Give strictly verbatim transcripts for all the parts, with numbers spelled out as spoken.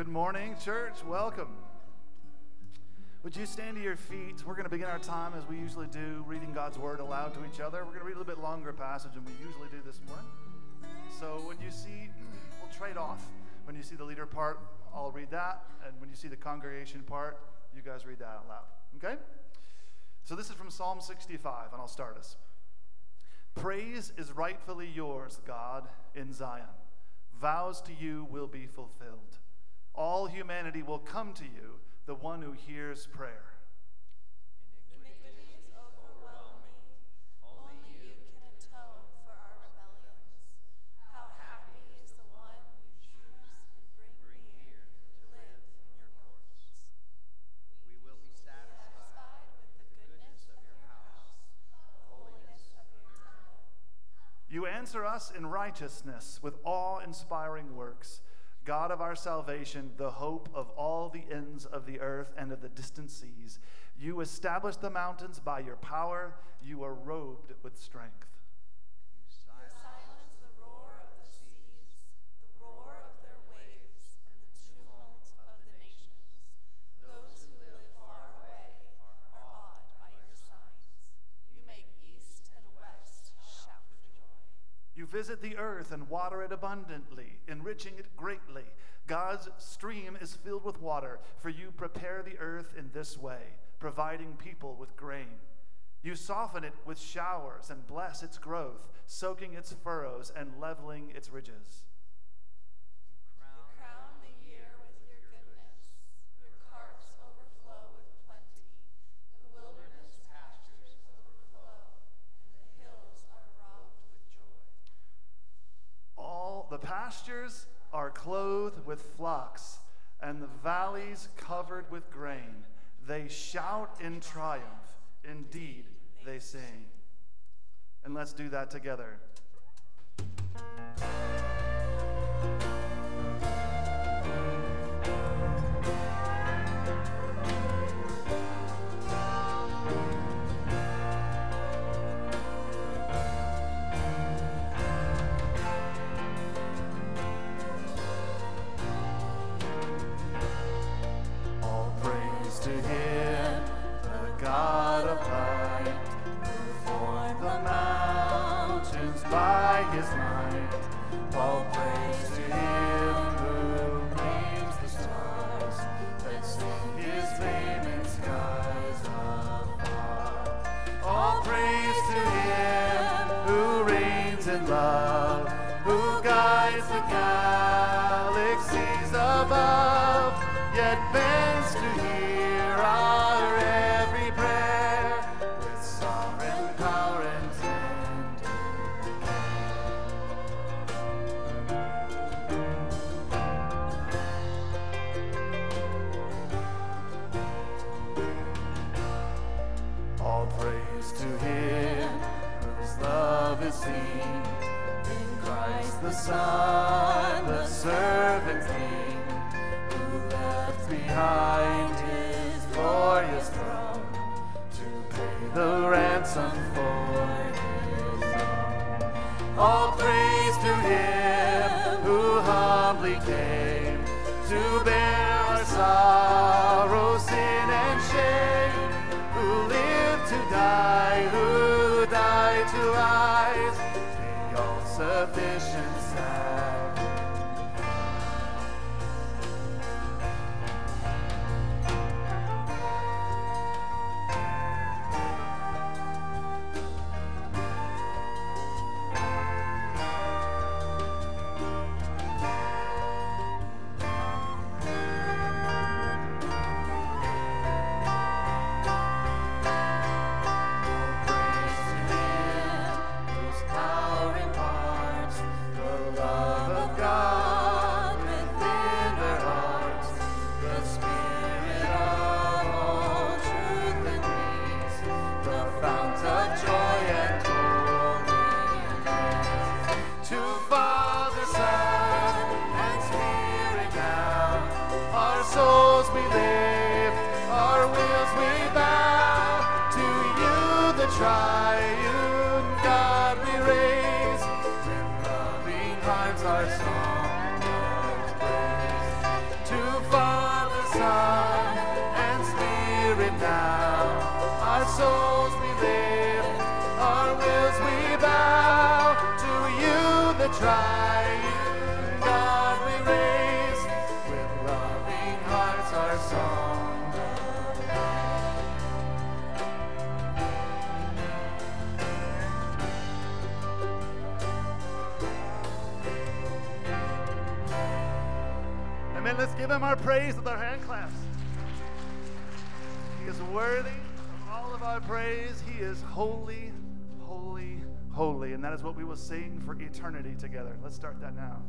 Good morning, church. Welcome. Would you stand to your feet? We're going to begin our time as we usually do, reading God's word aloud to each other. We're going to read a little bit longer passage than we usually do this morning. So when you see, we'll trade off. When you see the leader part, I'll read that. And when you see the congregation part, you guys read that out loud. Okay? So this is from Psalm sixty-five, and I'll start us. Praise is rightfully yours, God, in Zion. Vows to you will be fulfilled. All humanity will come to you, the one who hears prayer. Iniquity is overwhelming. Only you can atone for our rebellions. How happy is the one who chooses and bring near to live in your courts. We will be satisfied with the goodness of your house, the holiness of your temple. You answer us in righteousness with awe-inspiring works. God of our salvation, the hope of all the ends of the earth and of the distant seas. You established the mountains by your power. You are robed with strength. You silence the roar of the seas, the roar of their waves, and the tumult of the nations. Those who live far away are awed by your signs. You make east and west shout for joy. You visit the earth and water it abundantly, enriching it greatly. God's stream is filled with water, for you prepare the earth in this way, providing people with grain. You soften it with showers and bless its growth, soaking its furrows and leveling its ridges. The pastures are clothed with flocks, and the valleys covered with grain. They shout in triumph. Indeed, they sing. And let's do that together. Our song of praise to triune God we raise, with loving hearts our song aloud. Amen. Let's give him our praise with our hand claps. He is worthy of all of our praise. He is holy, holy, holy, and that is what we will sing for eternity together. Let's start that now.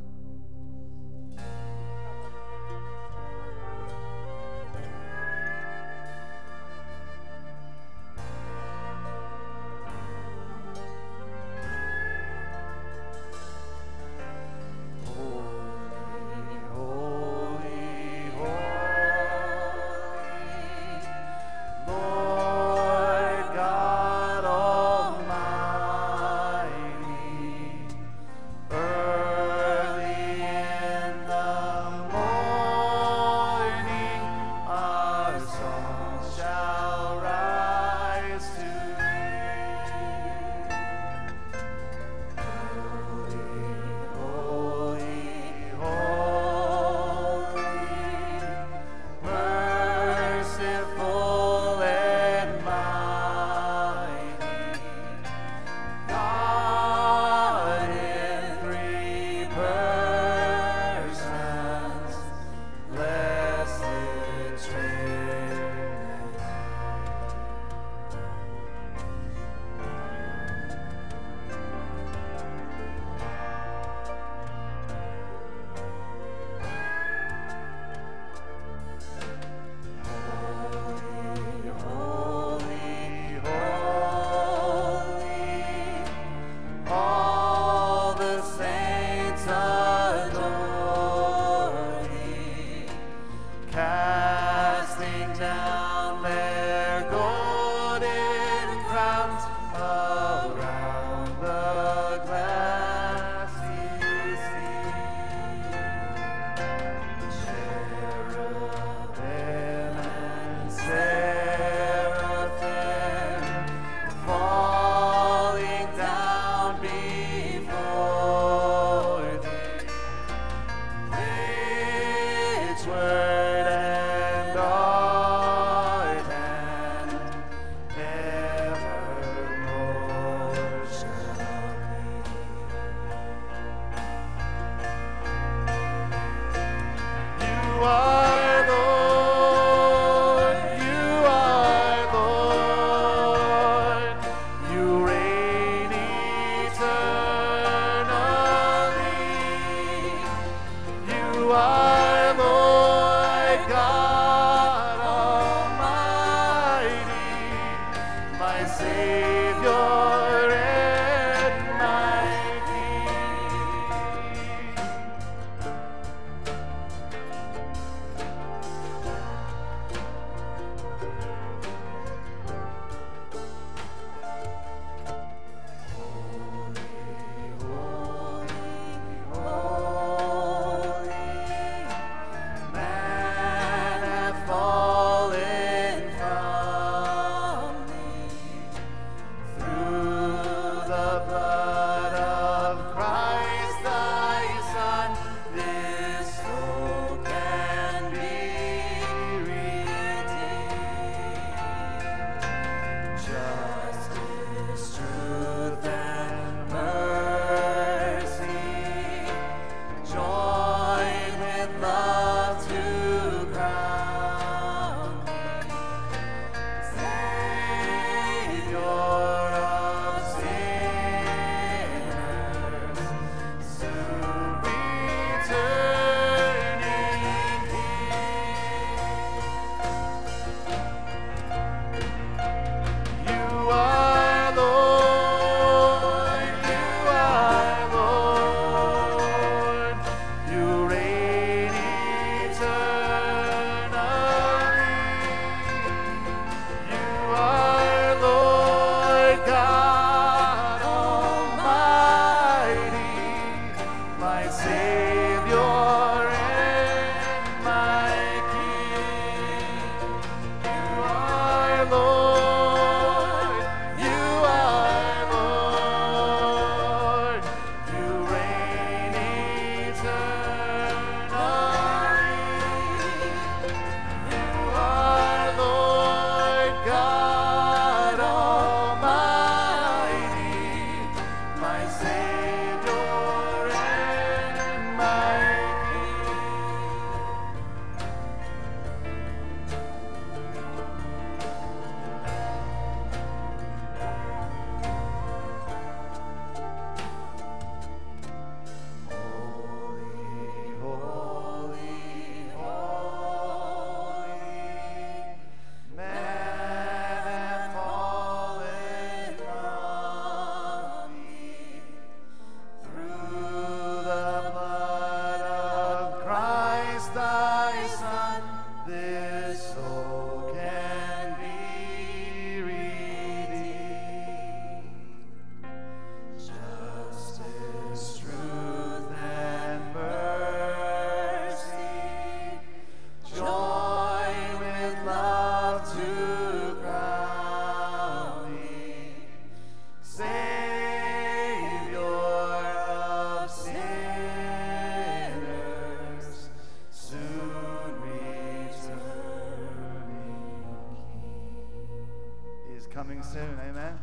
coming soon. Amen. Amen.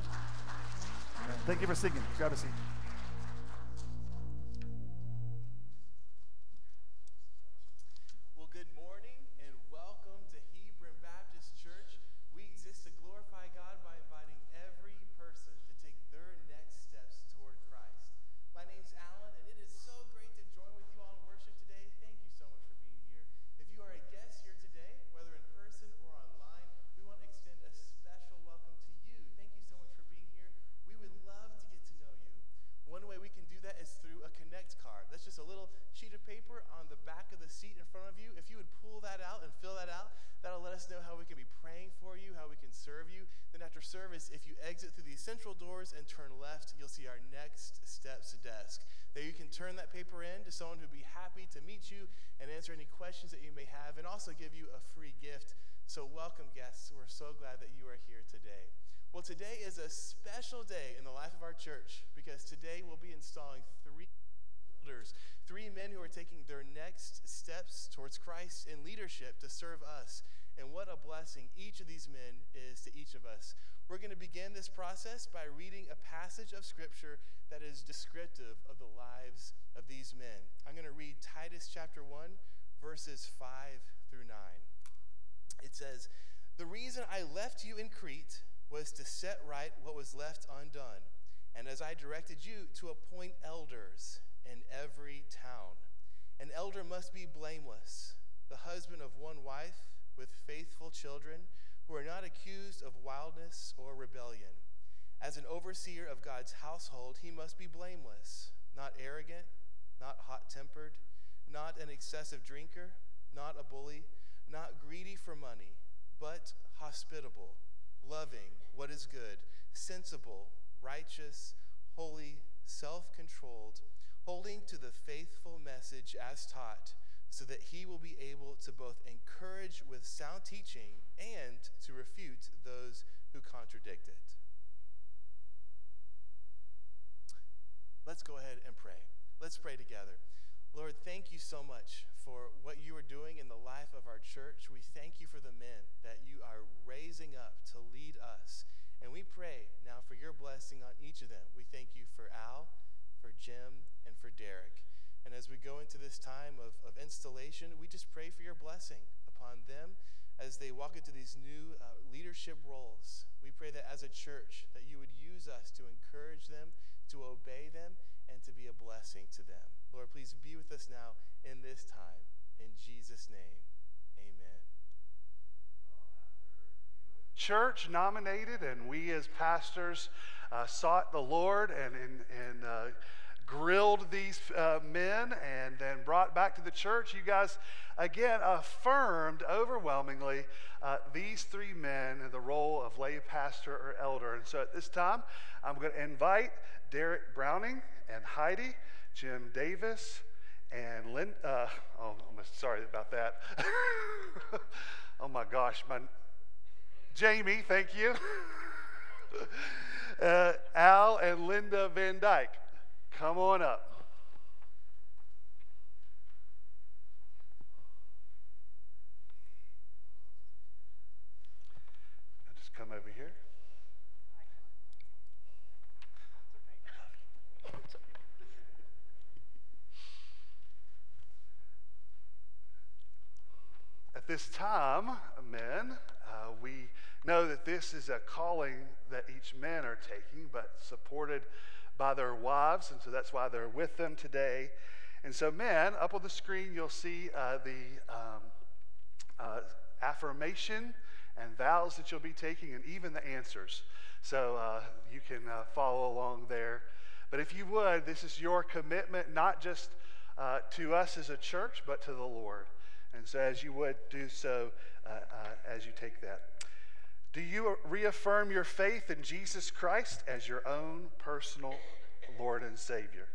Thank you for singing. Grab a seat. Well, good morning and welcome to Hebron Baptist Church. We exist to glorify God by inviting every person to take their next steps toward Christ. My name's Alan, and it is so great to join with you all in worship today. Thank you so much for being here. If you are a guest here today, whether in person or online, we want to extend a special welcome to you. Thank you so much for being here. We would love to get to know you. One way we can do that is through a Connect card. That's just a little sheet of paper on the back of the seat in front of you. If you would pull that out and fill that out, that'll let us know how we can be praying for you, how we can serve you. Then after service, if you exit through these central doors and turn left, you'll see our Next Steps desk. There you can turn that paper in to someone who'd be happy to meet you and answer any questions that you may have, and also give you a free gift. So welcome, guests. We're so glad that you are here today. Well, today is a special day in the life of our church because today we'll be installing three elders, three men who are taking their next steps towards Christ in leadership to serve us. And what a blessing each of these men is to each of us. We're going to begin this process by reading a passage of Scripture that is descriptive of the lives of these men. I'm going to read Titus chapter one, verses five through nine. It says, "The reason I left you in Crete was to set right what was left undone, and as I directed you, to appoint elders in every town. An elder must be blameless, the husband of one wife, with faithful children, who are not accused of wildness or rebellion. As an overseer of God's household, he must be blameless, not arrogant, not hot-tempered, not an excessive drinker, not a bully, not greedy for money, but hospitable, loving what is good, sensible, righteous, holy, self-controlled, holding to the faithful message as taught, so that he will be able to both encourage with sound teaching and to refute those who contradict it." Let's go ahead and pray. Let's pray together. Lord, thank you so much for what you are doing in the life of our church. We thank you for the men that you are raising up to lead us. And we pray now for your blessing on each of them. We thank you for Al, for Jim, and for Derek. And as we go into this time of, of installation, we just pray for your blessing upon them as they walk into these new uh, leadership roles. We pray that as a church, that you would use us to encourage them, to obey them, and to be a blessing to them. Lord, please be with us now in this time. In Jesus' name, amen. Church nominated, and we as pastors uh, sought the Lord and and, and uh, grilled these uh, men and then brought back to the church. You guys, again, affirmed overwhelmingly uh, these three men in the role of lay pastor or elder. And so at this time, I'm going to invite Derek Browning and Heidi, Jim Davis, and Lynn. Uh, oh, I'm sorry about that. oh my gosh, my Jamie, thank you. uh, Al and Linda Van Dyke, come on up. I'll just come over here. At this time, men, uh, we know that this is a calling that each man are taking, but supported by their wives, and so that's why they're with them today. And so, men, up on the screen you'll see uh, the um, uh, affirmation and vows that you'll be taking, and even the answers. So uh, you can uh, follow along there. But if you would, this is your commitment, not just uh, to us as a church, but to the Lord. And so as you would do so, uh, uh, as you take that. Do you reaffirm your faith in Jesus Christ as your own personal Lord and Savior?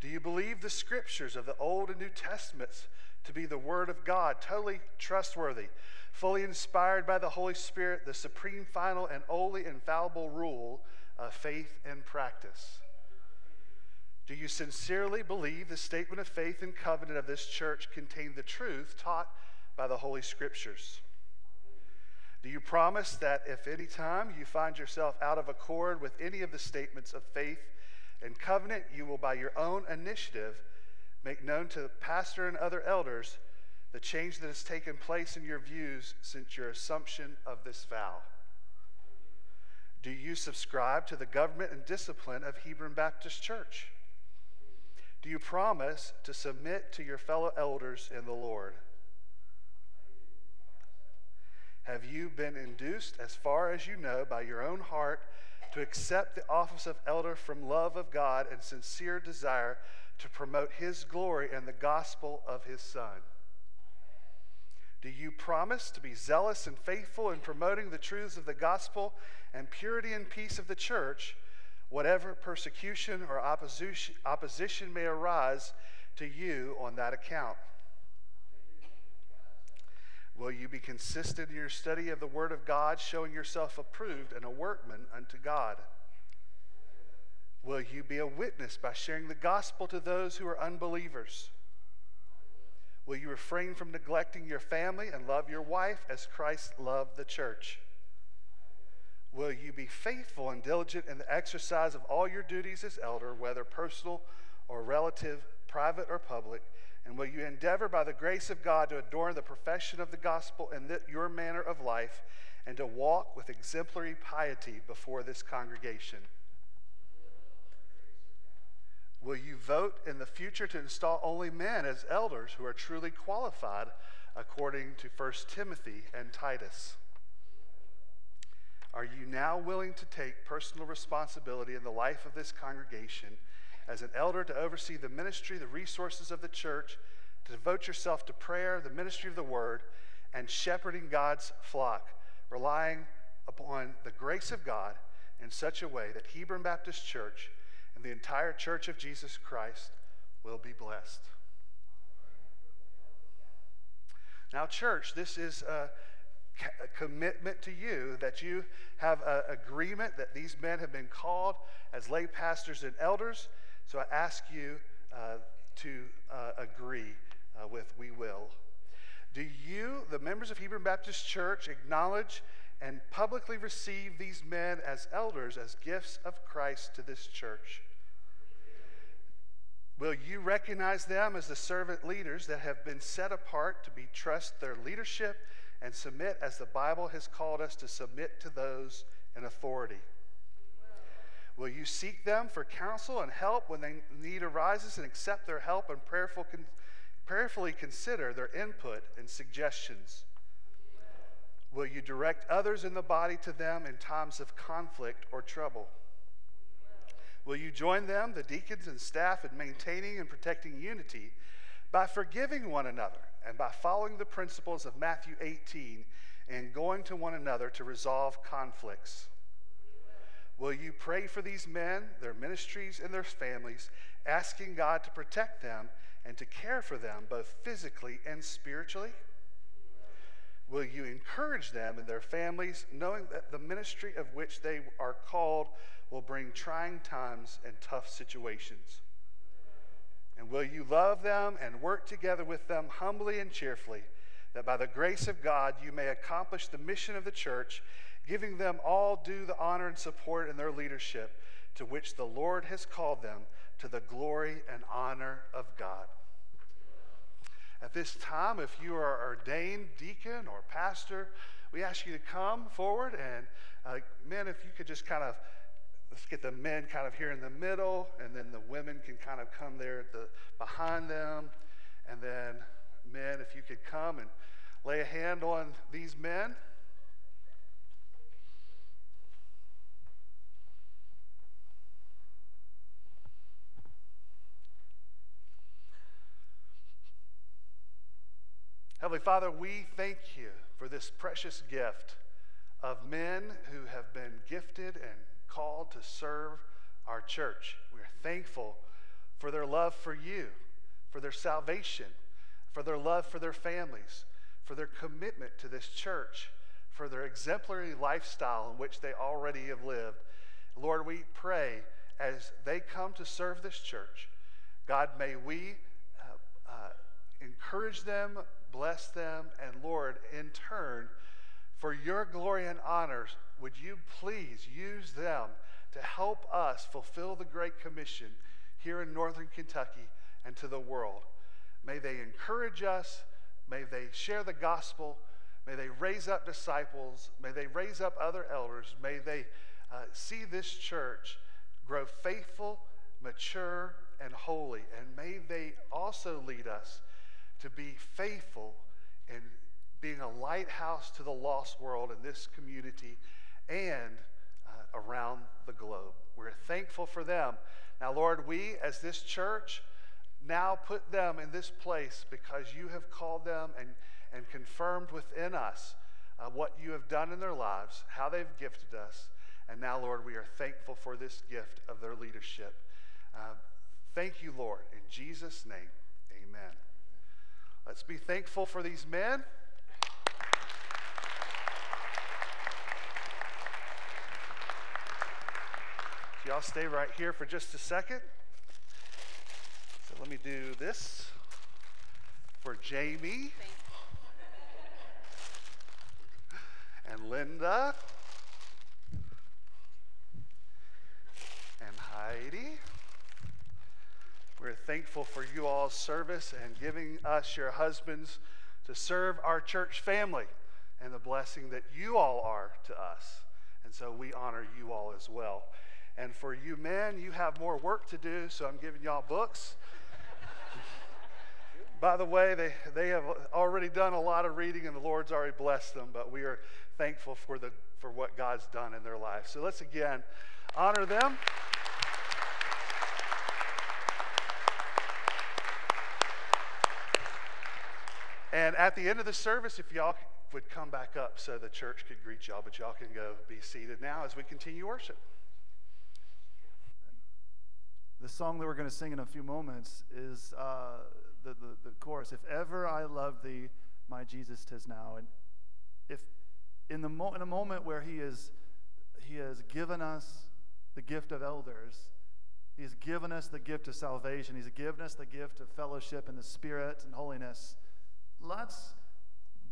Do you believe the scriptures of the Old and New Testaments to be the Word of God, totally trustworthy, fully inspired by the Holy Spirit, the supreme, final, and only infallible rule of faith and practice? Do you sincerely believe the statement of faith and covenant of this church contain the truth taught by the Holy Scriptures? Do you promise that if any time you find yourself out of accord with any of the statements of faith and covenant, you will by your own initiative make known to the pastor and other elders the change that has taken place in your views since your assumption of this vow? Do you subscribe to the government and discipline of Hebron Baptist Church? Do you promise to submit to your fellow elders in the Lord? Have you been induced, as far as you know, by your own heart to accept the office of elder from love of God and sincere desire to promote his glory and the gospel of his Son? Do you promise to be zealous and faithful in promoting the truths of the gospel and purity and peace of the church, whatever persecution or opposition, opposition may arise to you on that account? Will you be consistent in your study of the Word of God, showing yourself approved and a workman unto God? Will you be a witness by sharing the gospel to those who are unbelievers? Will you refrain from neglecting your family and love your wife as Christ loved the church? Will you be faithful and diligent in the exercise of all your duties as elder, whether personal or relative, private or public? And will you endeavor by the grace of God to adorn the profession of the gospel and that your manner of life, and to walk with exemplary piety before this congregation? Will you vote in the future to install only men as elders who are truly qualified according to First Timothy and Titus? Are you now willing to take personal responsibility in the life of this congregation as an elder to oversee the ministry, the resources of the church, to devote yourself to prayer, the ministry of the word, and shepherding God's flock, relying upon the grace of God in such a way that Hebron Baptist Church and the entire Church of Jesus Christ will be blessed? Now, church, this is a A commitment to you, that you have an agreement that these men have been called as lay pastors and elders. So I ask you uh, to uh, agree uh, with "we will." Do you, the members of Hebron Baptist Church, acknowledge and publicly receive these men as elders as gifts of Christ to this church? Will you recognize them as the servant leaders that have been set apart to be trust their leadership and submit as the Bible has called us to submit to those in authority? Will you seek them for counsel and help when the need arises and accept their help and prayerful con- prayerfully consider their input and suggestions? Will you direct others in the body to them in times of conflict or trouble? Will you join them, the deacons and staff, in maintaining and protecting unity by forgiving one another and by following the principles of Matthew eighteen and going to one another to resolve conflicts? Will you pray for these men, their ministries, and their families, asking God to protect them and to care for them both physically and spiritually? Will you encourage them and their families, knowing that the ministry of which they are called will bring trying times and tough situations? And will you love them and work together with them humbly and cheerfully, that by the grace of God you may accomplish the mission of the church, giving them all due the honor and support in their leadership to which the Lord has called them, to the glory and honor of God? At this time, if you are ordained deacon or pastor, we ask you to come forward. And uh, men, if you could just kind of, let's get the men kind of here in the middle, and then the women can kind of come there at the, behind them. And then, men, if you could come and lay a hand on these men. Heavenly Father, we thank you for this precious gift of men who have been gifted and called to serve our church. We are thankful for their love for you, for their salvation, for their love for their families, for their commitment to this church, for their exemplary lifestyle in which they already have lived. Lord, we pray as they come to serve this church, God, may we uh, uh, encourage them, bless them, and Lord, in turn, For your glory and honors, would you please use them to help us fulfill the Great Commission here in Northern Kentucky and to the world. May they encourage us. May they share the gospel. May they raise up disciples. May they raise up other elders. May they uh, see this church grow faithful, mature, and holy. And may they also lead us to be faithful in being a lighthouse to the lost world in this community and uh, around the globe. We're thankful for them. Now, Lord, we as this church now put them in this place because you have called them and, and confirmed within us uh, what you have done in their lives, how they've gifted us. And now, Lord, we are thankful for this gift of their leadership. Uh, thank you, Lord. In Jesus' name, amen. Let's be thankful for these men. So y'all stay right here for just a second. So let me do this for Jamie and Linda and Heidi. We're thankful for you all's service and giving us your husbands to serve our church family and the blessing that you all are to us. And so we honor you all as well. And for you men, you have more work to do, so I'm giving y'all books. By the way, they, they have already done a lot of reading, and the Lord's already blessed them, but we are thankful for the for what God's done in their life. So let's again honor them. And at the end of the service, if y'all would come back up so the church could greet y'all, but y'all can go be seated now as we continue worship. The song that we're going to sing in a few moments is uh, the, the, the chorus, "If ever I love thee, my Jesus 'tis now." And if in the mo- in a moment where he is, he has given us the gift of elders, he's given us the gift of salvation, he's given us the gift of fellowship and the Spirit and holiness, let's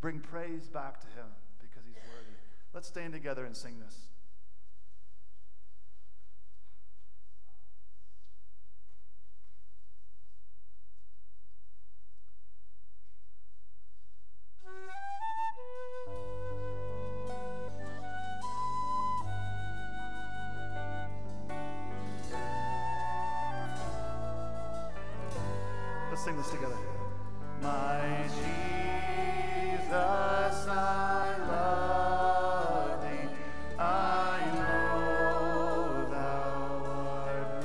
bring praise back to him because he's worthy. Let's stand together and sing this. Let's sing this together. My Jesus, I love thee. I know thou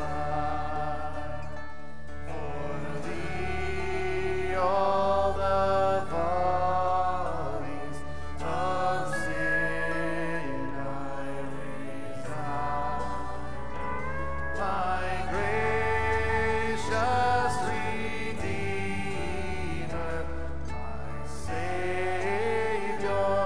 art mine. For thee all the follies of sin I resign. My gracious Redeemer, Savior.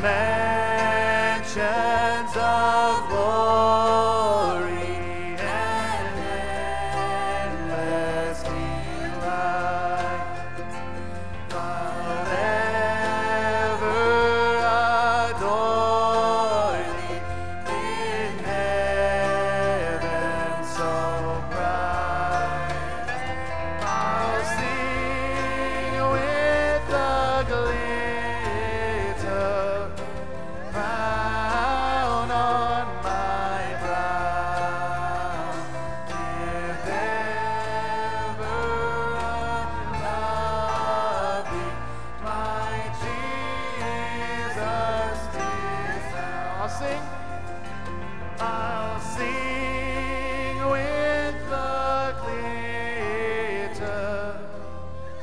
mansions of glory and endless delight, I'll ever adore Thee in heaven so bright. I'll sing with the glitter crown on my brow, if ever I love Thee, my Jesus is thou. I'll sing, I'll sing with the glitter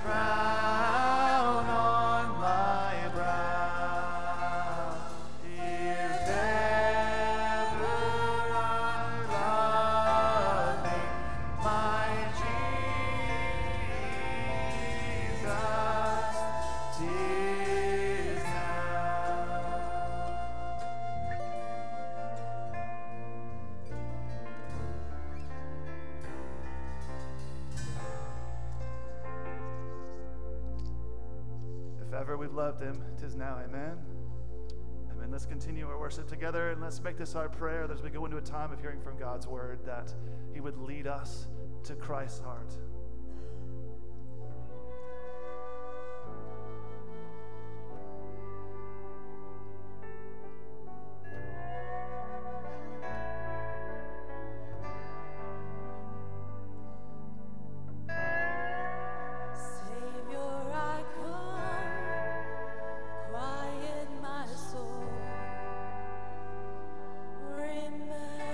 crown on my brow. If ever I love Thee, my Jesus, 'tis thou. If ever we've loved Him, 'tis now. Amen. Amen. Let's continue our worship together, and let's make this our prayer as we go into a time of hearing from God's word, that He would lead us to Christ's heart. Savior, I come, quiet my soul. Remember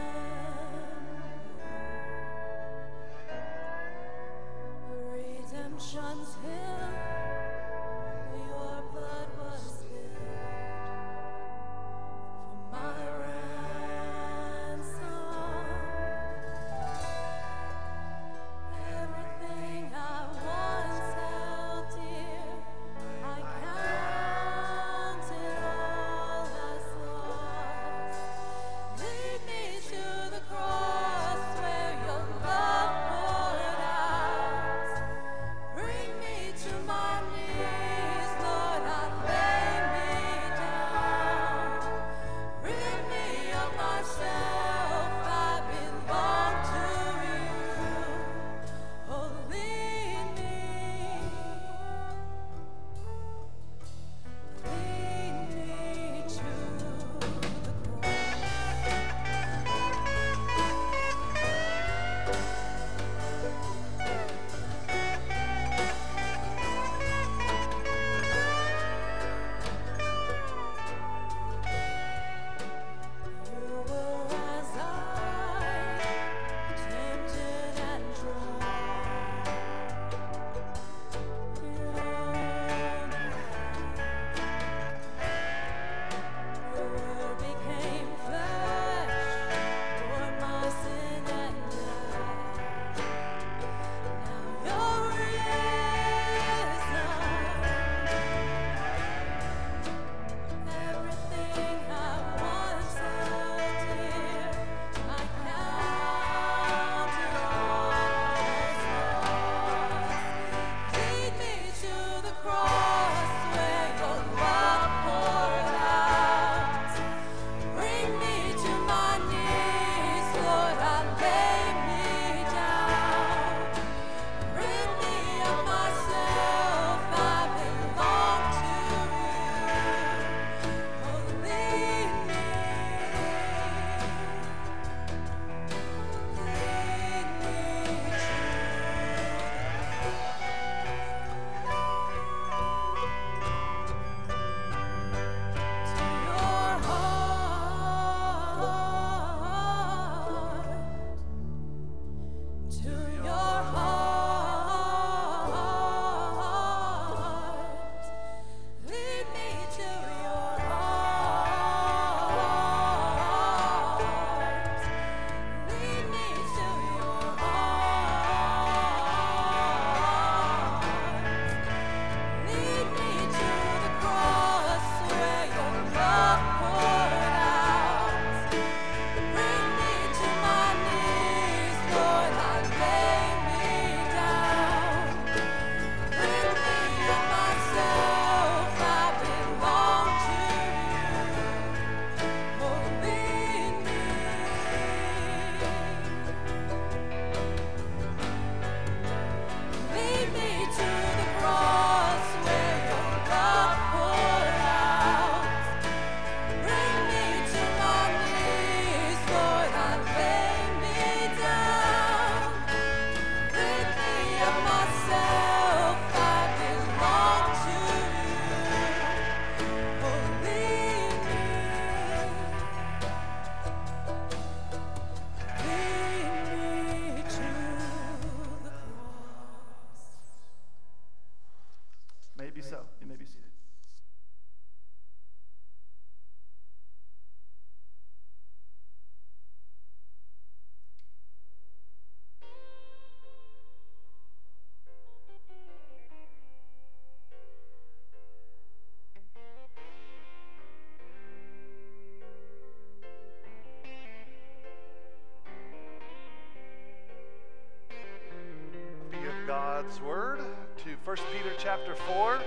God's word to First Peter chapter four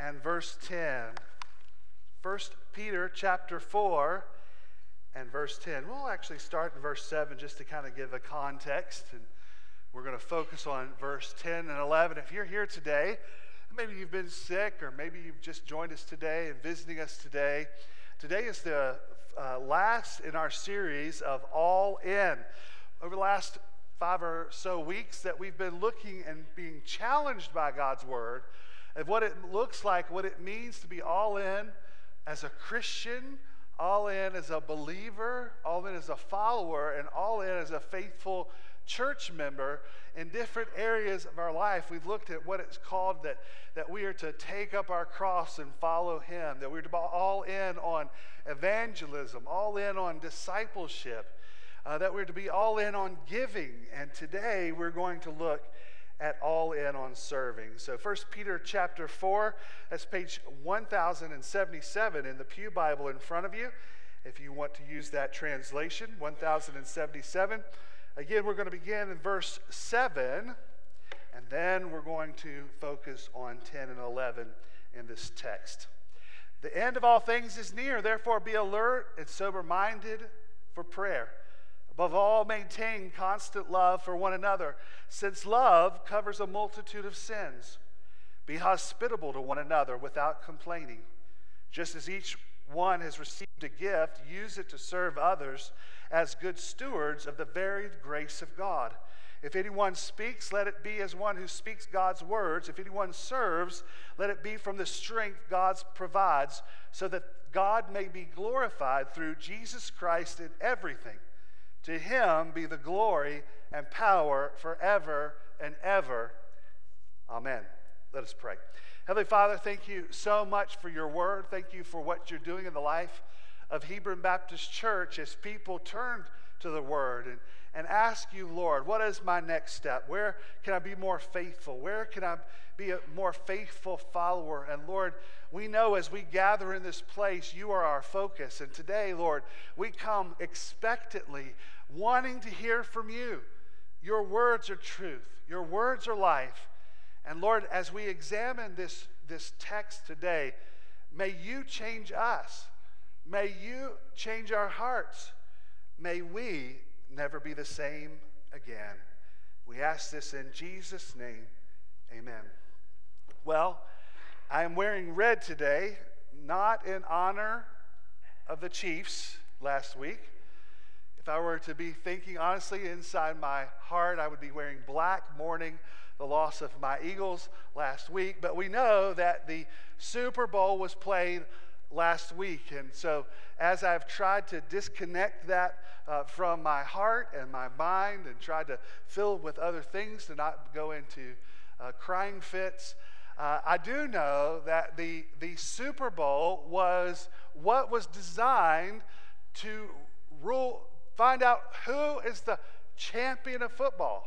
and verse ten. First Peter chapter four and verse ten. We'll actually start in verse seven just to kind of give a context, and we're going to focus on verse ten and eleven. If you're here today, maybe you've been sick, or maybe you've just joined us today and visiting us today. Today is the uh, last in our series of All In. Over the last five or so weeks that we've been looking and being challenged by God's Word of what it looks like, what it means to be all in as a Christian, all in as a believer, all in as a follower, and all in as a faithful church member in different areas of our life. We've looked at what it's called that, that we are to take up our cross and follow Him, that we're to be all in on evangelism, all in on discipleship, Uh, that we're to be all in on giving. And today we're going to look at all in on serving. So First Peter chapter four, that's page one thousand seventy-seven in the Pew Bible in front of you, if you want to use that translation, one thousand seventy-seven. Again, we're going to begin in verse seven, and then we're going to focus on ten and eleven in this text. The end of all things is near, therefore be alert and sober-minded for prayer. Above all, maintain constant love for one another, since love covers a multitude of sins. Be hospitable to one another without complaining. Just as each one has received a gift, use it to serve others as good stewards of the varied grace of God. If anyone speaks, let it be as one who speaks God's words. If anyone serves, let it be from the strength God provides, so that God may be glorified through Jesus Christ in everything. To Him be the glory and power forever and ever. Amen. Let us pray. Heavenly Father, thank you so much for your word. Thank you for what you're doing in the life of Hebron Baptist Church as people turn to the word and, and ask you, Lord, what is my next step? Where can I be more faithful? Where can I be a more faithful follower? And Lord, we know as we gather in this place, you are our focus. And today, Lord, we come expectantly wanting to hear from you. Your words are truth. Your words are life. And Lord, as we examine this, this text today, may you change us. May you change our hearts. May we never be the same again. We ask this in Jesus' name. Amen. Well, I am wearing red today, not in honor of the Chiefs last week. If I were to be thinking honestly inside my heart, I would be wearing black, mourning the loss of my Eagles last week. But we know that the Super Bowl was played last week, and so as I've tried to disconnect that uh, from my heart and my mind and tried to fill with other things to not go into uh, crying fits, Uh, I do know that the, the Super Bowl was what was designed to rule, find out who is the champion of football,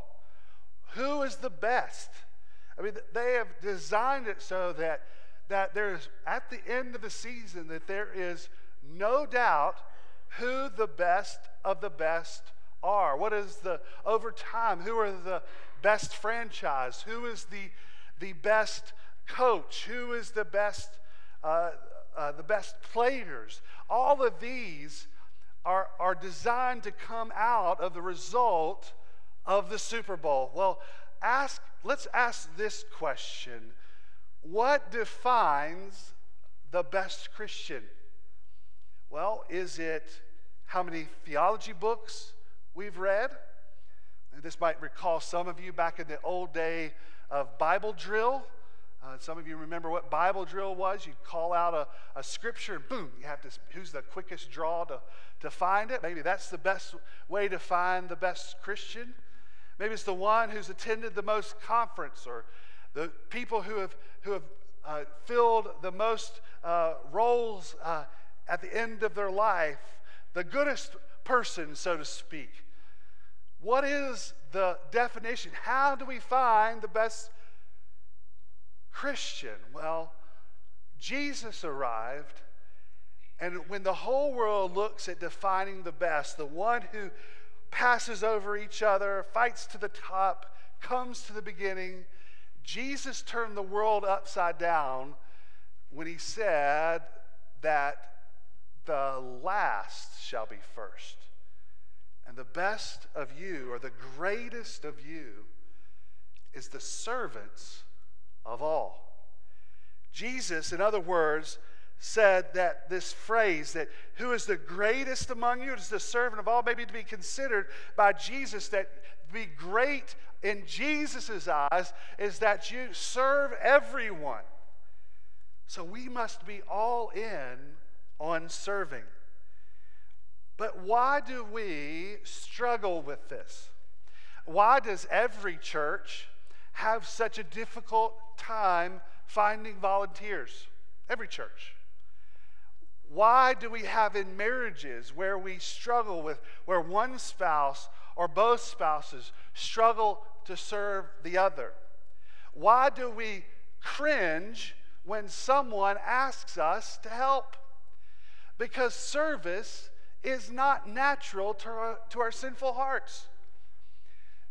who is the best. I mean, they have designed it so that, that there's, at the end of the season, that there is no doubt who the best of the best are. What is the, over time, who are the best franchise? Who is the the best coach? Who is the best uh, uh, the best players? All of these are, are designed to come out of the result of the Super Bowl. Well, ask. let's ask this question. What defines the best Christian? Well, is it how many theology books we've read? This might recall some of you back in the old day of Bible drill. Uh, some of you remember what Bible drill was. You'd call out a, a scripture and boom, you have to, who's the quickest draw to, to find it? Maybe that's the best way to find the best Christian. Maybe it's the one who's attended the most conference, or the people who have, who have uh, filled the most uh, roles uh, at the end of their life, the goodest person, so to speak. What is the definition? How do we find the best Christian? Well, Jesus arrived, and when the whole world looks at defining the best, the one who passes over each other, fights to the top, comes to the beginning, Jesus turned the world upside down when he said that the last shall be first, and the best of you, or the greatest of you, is the servants of all. Jesus, in other words, said that this phrase, that who is the greatest among you is the servant of all, maybe to be considered by Jesus, that be great in Jesus' eyes is that you serve everyone. So we must be all in on serving. But why do we struggle with this? Why does every church have such a difficult time finding volunteers? Every church. Why do we have in marriages where we struggle with, where one spouse or both spouses struggle to serve the other? Why do we cringe when someone asks us to help? Because service is not natural to our, to our sinful hearts.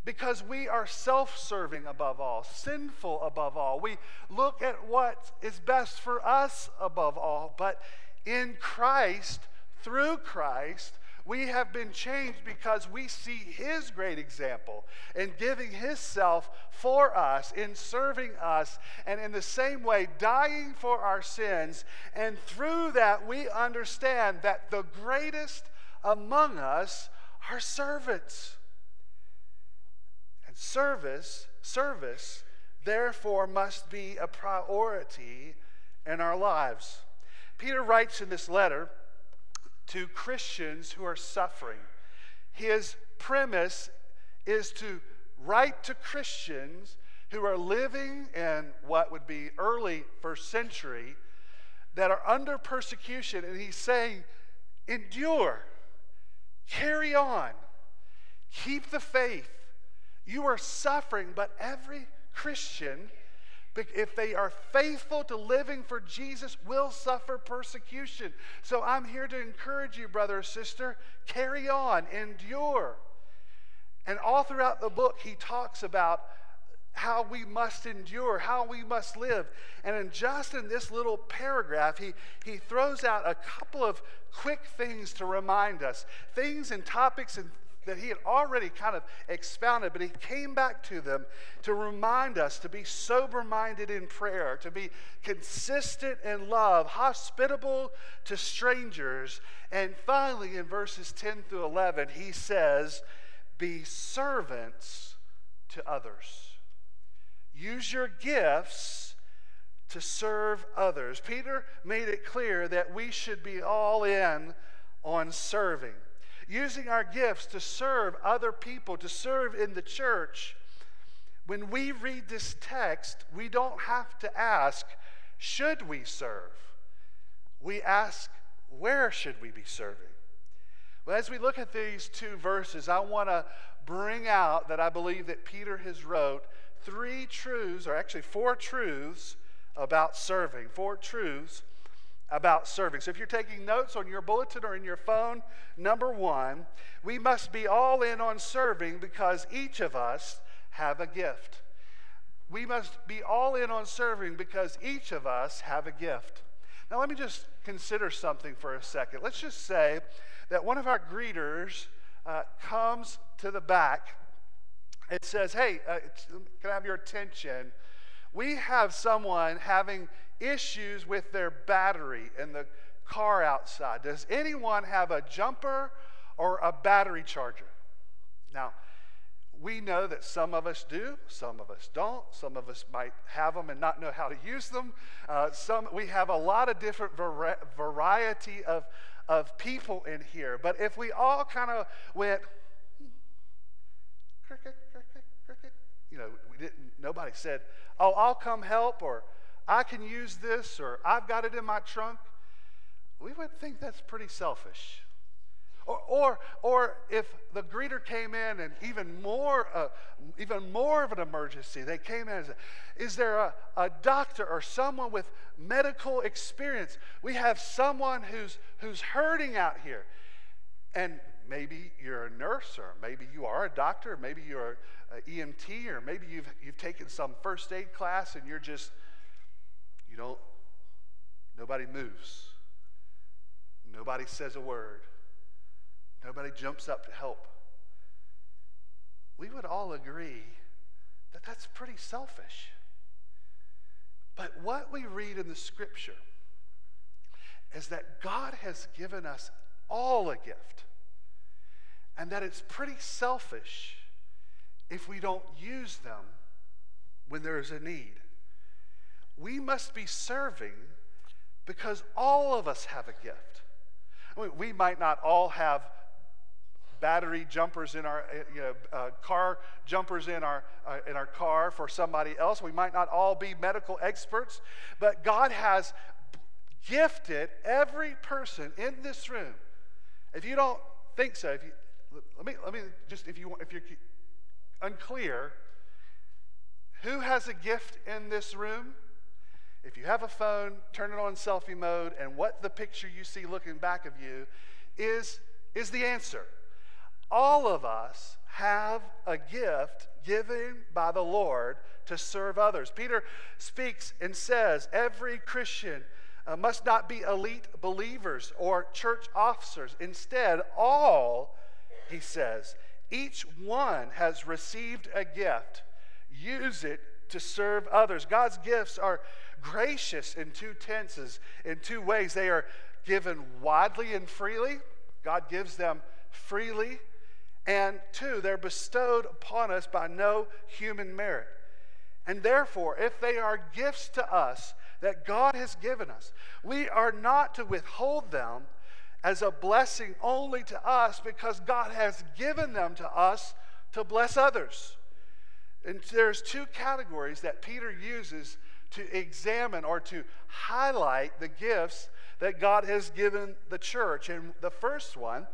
Because we are self-serving above all, sinful above all. We look at what is best for us above all. But in Christ, through Christ, we have been changed because we see his great example in giving himself for us, in serving us, and in the same way dying for our sins. And through that, we understand that the greatest among us are servants. Service, service, therefore, must be a priority in our lives. Peter writes in this letter to Christians who are suffering. His premise is to write to Christians who are living in what would be early first century, that are under persecution, and he's saying, endure, carry on, keep the faith. You are suffering, but every Christian, if they are faithful to living for Jesus, will suffer persecution. So I'm here to encourage you, brother or sister, carry on, endure. And all throughout the book, he talks about how we must endure, how we must live. And in just in this little paragraph, he, he throws out a couple of quick things to remind us, things and topics and that he had already kind of expounded, but he came back to them to remind us to be sober-minded in prayer, to be consistent in love, hospitable to strangers. And finally, in verses ten through eleven, he says, be servants to others. Use your gifts to serve others. Peter made it clear that we should be all in on serving. Using our gifts to serve other people, to serve in the church. When we read this text, we don't have to ask, should we serve? We ask, where should we be serving? Well, as we look at these two verses, I want to bring out that I believe that Peter has wrote three truths, or actually four truths about serving, four truths about serving. So if you're taking notes on your bulletin or in your phone, number one, we must be all in on serving because each of us have a gift. We must be all in on serving because each of us have a gift. Now let me just consider something for a second. Let's just say that one of our greeters uh, comes to the back and says, hey, uh, can I have your attention? We have someone having issues with their battery in the car outside. Does anyone have a jumper or a battery charger? Now, we know that some of us do, some of us don't, some of us might have them and not know how to use them. Uh, some we have a lot of different var- variety of, of people in here. But if we all kind of went, cricket, cricket, cricket, you know, we didn't. Nobody said, oh, I'll come help, or I can use this, or I've got it in my trunk, we would think that's pretty selfish. Or, or, or if the greeter came in and even more, uh, even more of an emergency, they came in and said, is there a, a doctor or someone with medical experience? We have someone who's who's hurting out here. And Maybe you're a nurse, or maybe you are a doctor, maybe you're an E M T, or maybe you've, you've taken some first aid class and you're just, you don't, nobody moves. Nobody says a word. Nobody jumps up to help. We would all agree that that's pretty selfish. But what we read in the scripture is that God has given us all a gift, and that it's pretty selfish if we don't use them when there is a need. We must be serving because all of us have a gift. I mean, we might not all have battery jumpers in our, you know, uh, car jumpers in our uh, in our car for somebody else. We might not all be medical experts, but God has gifted every person in this room. If you don't think so, if you let me let me just if you if you're unclear, who has a gift in this room? If you have a phone, turn it on selfie mode, and what the picture you see looking back of you is is the answer. All of us have a gift given by the Lord to serve others. Peter speaks and says every Christian uh, must not be elite believers or church officers. Instead, all, he says, each one has received a gift. Use it to serve others. God's gifts are gracious in two tenses, in two ways. They are given widely and freely. God gives them freely. And two, they're bestowed upon us by no human merit. And therefore, if they are gifts to us that God has given us, we are not to withhold them as a blessing only to us, because God has given them to us to bless others. And there's two categories that Peter uses to examine or to highlight the gifts that God has given the church. And the first one,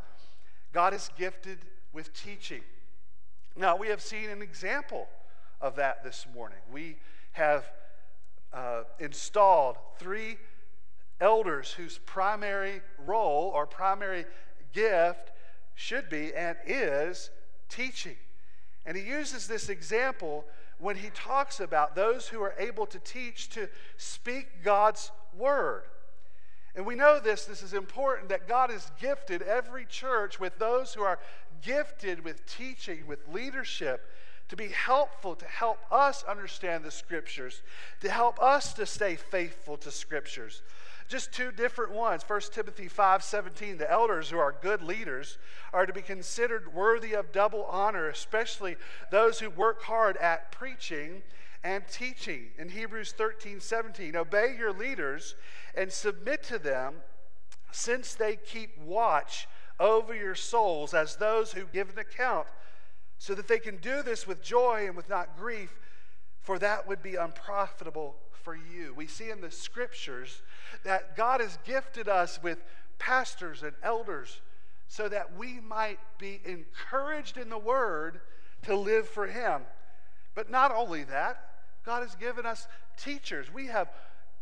God is gifted with teaching. Now, we have seen an example of that this morning. We have uh, installed three elders whose primary role or primary gift should be and is teaching. And he uses this example when he talks about those who are able to teach, to speak God's word. And we know this, this is important, that God has gifted every church with those who are gifted with teaching, with leadership, to be helpful, to help us understand the scriptures, to help us to stay faithful to scriptures. Just two different ones. First Timothy five seventeen, the elders who are good leaders are to be considered worthy of double honor, especially those who work hard at preaching and teaching. In Hebrews thirteen seventeen, obey your leaders and submit to them, since they keep watch over your souls as those who give an account, so that they can do this with joy and with not grief, for that would be unprofitable for you. We see in the scriptures that God has gifted us with pastors and elders so that we might be encouraged in the word to live for him. But not only that, God has given us teachers. We have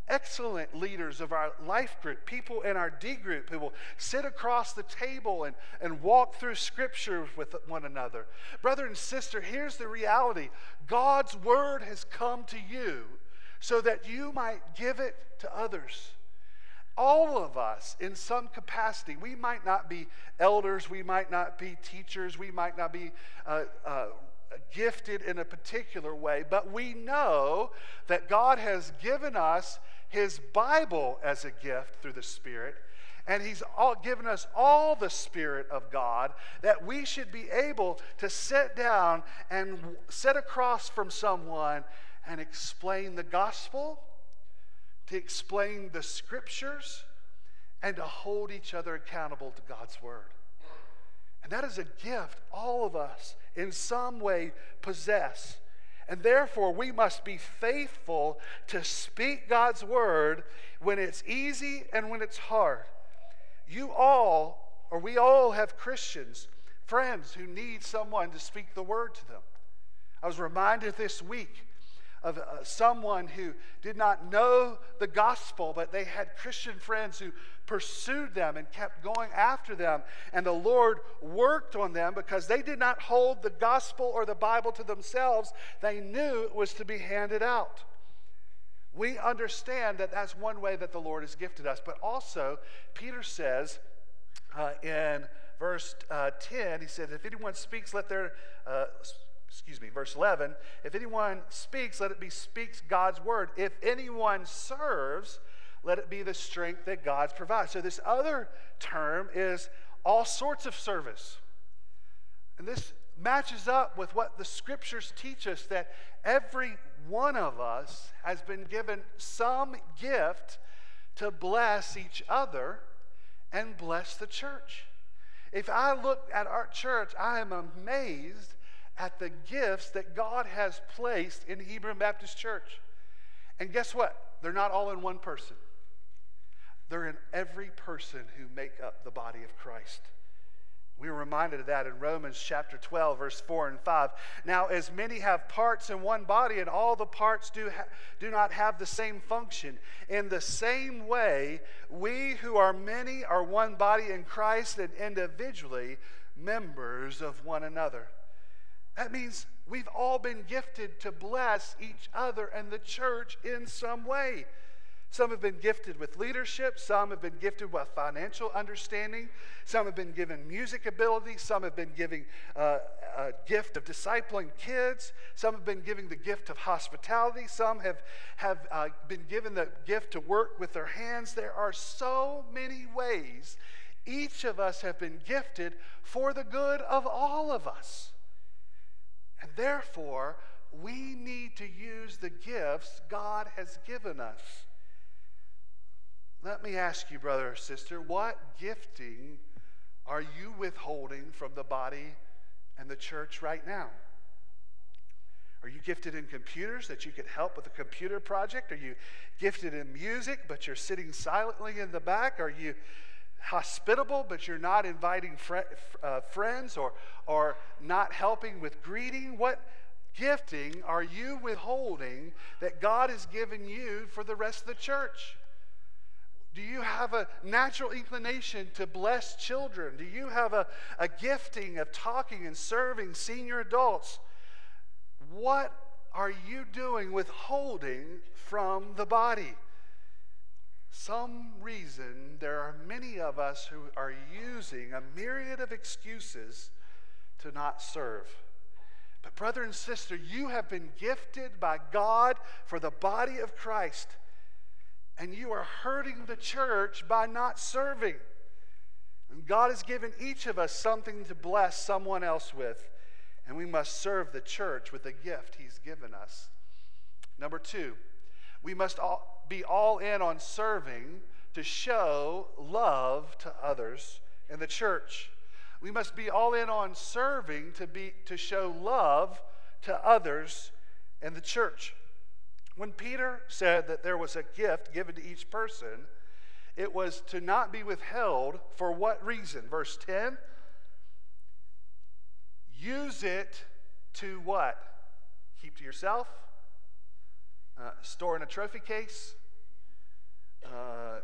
excellent leaders of our life group, people in our D group who will sit across the table and, and walk through scripture with one another. Brother and sister, here's the reality. God's word has come to you so that you might give it to others. All of us in some capacity, we might not be elders, we might not be teachers, we might not be uh, uh, gifted in a particular way, but we know that God has given us his Bible as a gift through the Spirit, and he's all given us all the Spirit of God, that we should be able to sit down and sit across from someone and explain the gospel, to explain the scriptures, and to hold each other accountable to God's word. And that is a gift all of us in some way possess. And therefore, we must be faithful to speak God's word when it's easy and when it's hard. You all, or we all, have Christians, friends who need someone to speak the word to them. I was reminded this week of uh, someone who did not know the gospel, but they had Christian friends who pursued them and kept going after them, and the Lord worked on them because they did not hold the gospel or the Bible to themselves. They knew it was to be handed out. We understand that that's one way that the Lord has gifted us, but also Peter says uh, in verse uh, ten, he says, if anyone speaks, let their, uh, excuse me, verse eleven, if anyone speaks, let it be speaks God's word. If anyone serves, let it be the strength that God provides. So this other term is all sorts of service. And this matches up with what the scriptures teach us, that every one of us has been given some gift to bless each other and bless the church. If I look at our church, I am amazed at the gifts that God has placed in Hebron Baptist Church. And guess what? They're not all in one person. They're in every person who make up the body of Christ. We were reminded of that in Romans chapter twelve, verse four and five. Now, as many have parts in one body, and all the parts do, ha- do not have the same function, in the same way, we who are many are one body in Christ and individually members of one another. That means we've all been gifted to bless each other and the church in some way. Some have been gifted with leadership. Some have been gifted with financial understanding. Some have been given music ability. Some have been giving uh, a gift of discipling kids. Some have been given the gift of hospitality. Some have, have uh, been given the gift to work with their hands. There are so many ways each of us have been gifted for the good of all of us. And therefore, we need to use the gifts God has given us. Let me ask you, brother or sister, what gifting are you withholding from the body and the church right now? Are you gifted in computers that you could help with a computer project? Are you gifted in music but you're sitting silently in the back? Are you hospitable but you're not inviting fr- uh, friends or, or not helping with greeting? What gifting are you withholding that God has given you for the rest of the church? Do you have a natural inclination to bless children? Do you have a, a gifting of talking and serving senior adults? What are you doing withholding from the body? Some reason there are many of us who are using a myriad of excuses to not serve. But brother and sister, you have been gifted by God for the body of Christ. And you are hurting the church by not serving. And God has given each of us something to bless someone else with. And we must serve the church with the gift He's given us. Number two, we must all be all in on serving to show love to others in the church. We must be all in on serving to be to show love to others in the church. When Peter said that there was a gift given to each person, it was to not be withheld. For what reason? Verse ten, use it to what? Keep to yourself? Uh, store in a trophy case? Uh,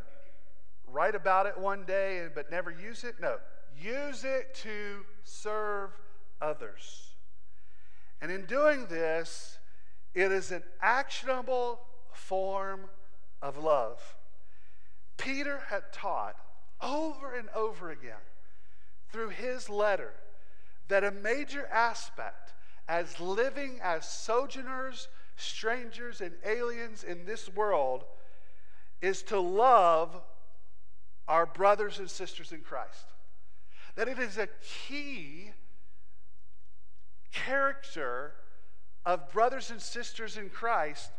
write about it one day but never use it? No. Use it to serve others. And in doing this, it is an actionable form of love. Peter had taught over and over again through his letter that a major aspect as living as sojourners, strangers, and aliens in this world is to love our brothers and sisters in Christ. That it is a key character of brothers and sisters in Christ,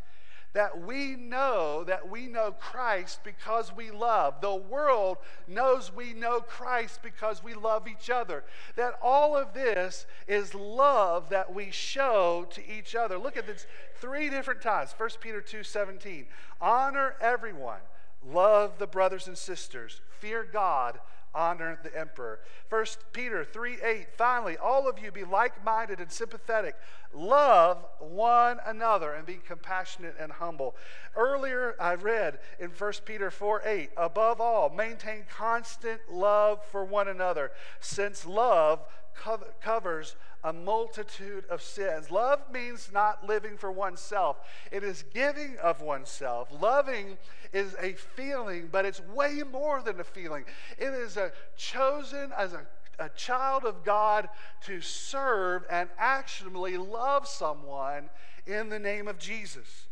that we know that we know Christ because we love. The world knows we know Christ because we love each other. That all of this is love that we show to each other. Look at this three different times. First Peter two seventeen. Honor everyone. Love the brothers and sisters. Fear God. honor the emperor. First Peter three eight, finally, all of you be like-minded and sympathetic. Love one another and be compassionate and humble. Earlier, I read in First Peter four eight, above all, maintain constant love for one another, since love co- covers a multitude of sins. Love means not living for oneself. It is giving of oneself. Loving is a feeling, but it's way more than a feeling. It is a chosen as a, a child of God to serve and actionably love someone in the name of Jesus.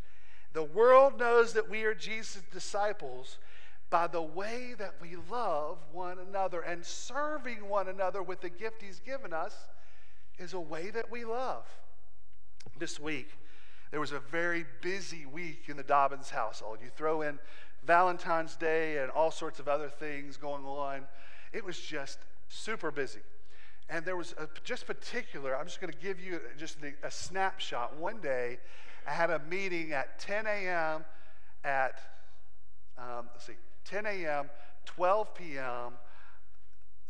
The world knows that we are Jesus' disciples by the way that we love one another, and serving one another with the gift he's given us is a way that we love. This week, there was a very busy week in the Dobbins household. You throw in Valentine's Day and all sorts of other things going on. It was just super busy. And there was a, just particular, I'm just going to give you just a snapshot. One day, I had a meeting at ten a.m. at, um, let's see, ten a.m., twelve p.m.,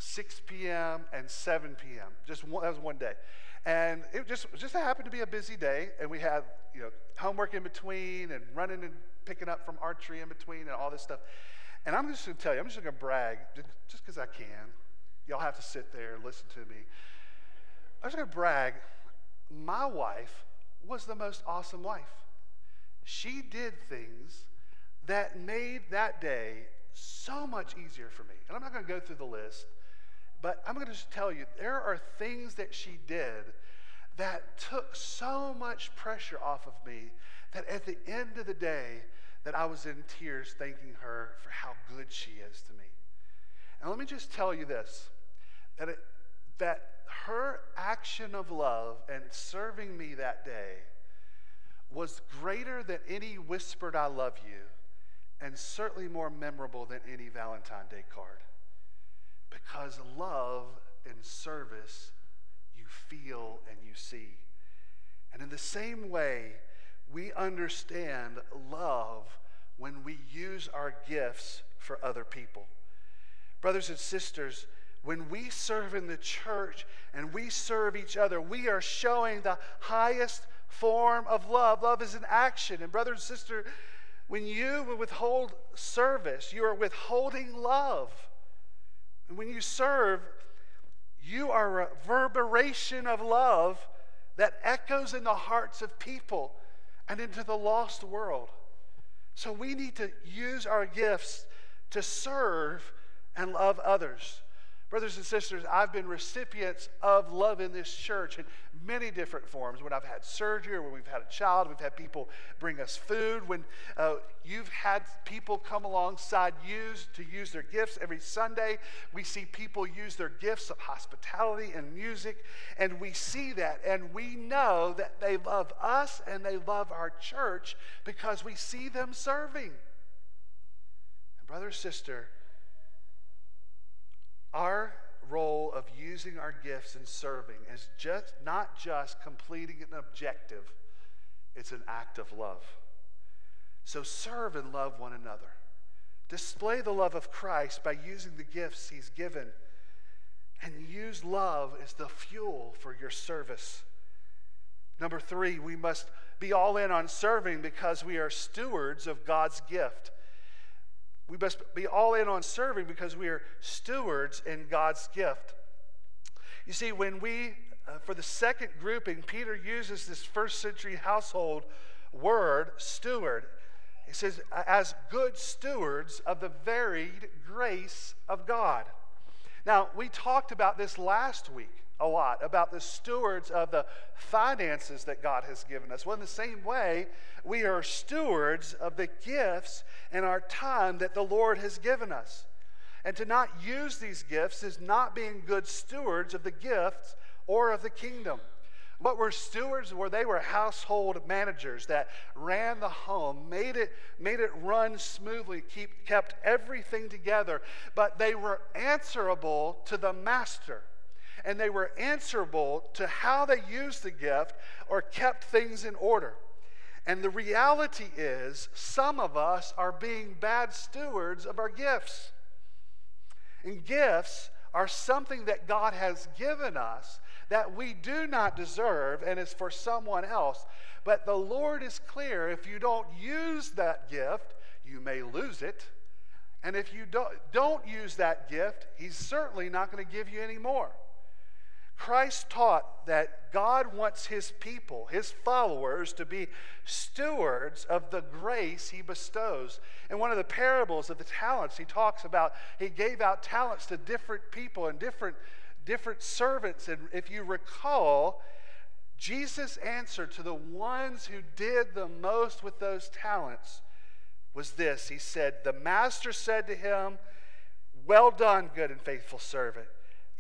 six p.m. and seven p.m. Just one, that was one day, and it just just happened to be a busy day. And we had you know homework in between, and running and picking up from archery in between, and all this stuff. And I'm just going to tell you, I'm just going to brag, just because I can. Y'all have to sit there and listen to me. I'm just going to brag. My wife was the most awesome wife. She did things that made that day so much easier for me. And I'm not going to go through the list. But I'm going to just tell you, there are things that she did that took so much pressure off of me that at the end of the day that I was in tears thanking her for how good she is to me. And let me just tell you this, that, it, that her action of love and serving me that day was greater than any whispered I love you, and certainly more memorable than any Valentine's Day card. Because love and service, you feel and you see. And in the same way, we understand love when we use our gifts for other people. Brothers and sisters, when we serve in the church and we serve each other, we are showing the highest form of love. Love is an action. And brother and sister, when you withhold service, you are withholding love. And when you serve, you are a reverberation of love that echoes in the hearts of people and into the lost world. So we need to use our gifts to serve and love others. Brothers and sisters, I've been recipients of love in this church in many different forms. When I've had surgery, or when we've had a child, we've had people bring us food. When uh, you've had people come alongside you to use their gifts every Sunday, we see people use their gifts of hospitality and music, and we see that, and we know that they love us and they love our church because we see them serving. And brother and sister, our role of using our gifts and serving is just not just completing an objective, it's an act of love. So serve and love one another. Display the love of Christ by using the gifts he's given, and use love as the fuel for your service. Number three, we must be all in on serving because we are stewards of God's gift. We must be all in on serving because we are stewards in God's gift. You see, when we, uh, for the second grouping, Peter uses this first century household word, steward. He says, as good stewards of the varied grace of God. Now, we talked about this last week a lot, about the stewards of the finances that God has given us. Well, in the same way, we are stewards of the gifts and our time that the Lord has given us. And to not use these gifts is not being good stewards of the gifts or of the kingdom. What were stewards? Were they were household managers that ran the home, made it made it run smoothly, keep, kept everything together, but they were answerable to the master. And they were answerable to how they used the gift or kept things in order. And the reality is, some of us are being bad stewards of our gifts. And gifts are something that God has given us that we do not deserve and is for someone else. But the Lord is clear, if you don't use that gift, you may lose it. And if you don't, don't use that gift, he's certainly not going to give you any more. Christ taught that God wants his people, his followers, to be stewards of the grace he bestows. In one of the parables of the talents, he talks about he gave out talents to different people and different, different servants. And if you recall, Jesus' answer to the ones who did the most with those talents was this. He said, the master said to him, well done, good and faithful servant.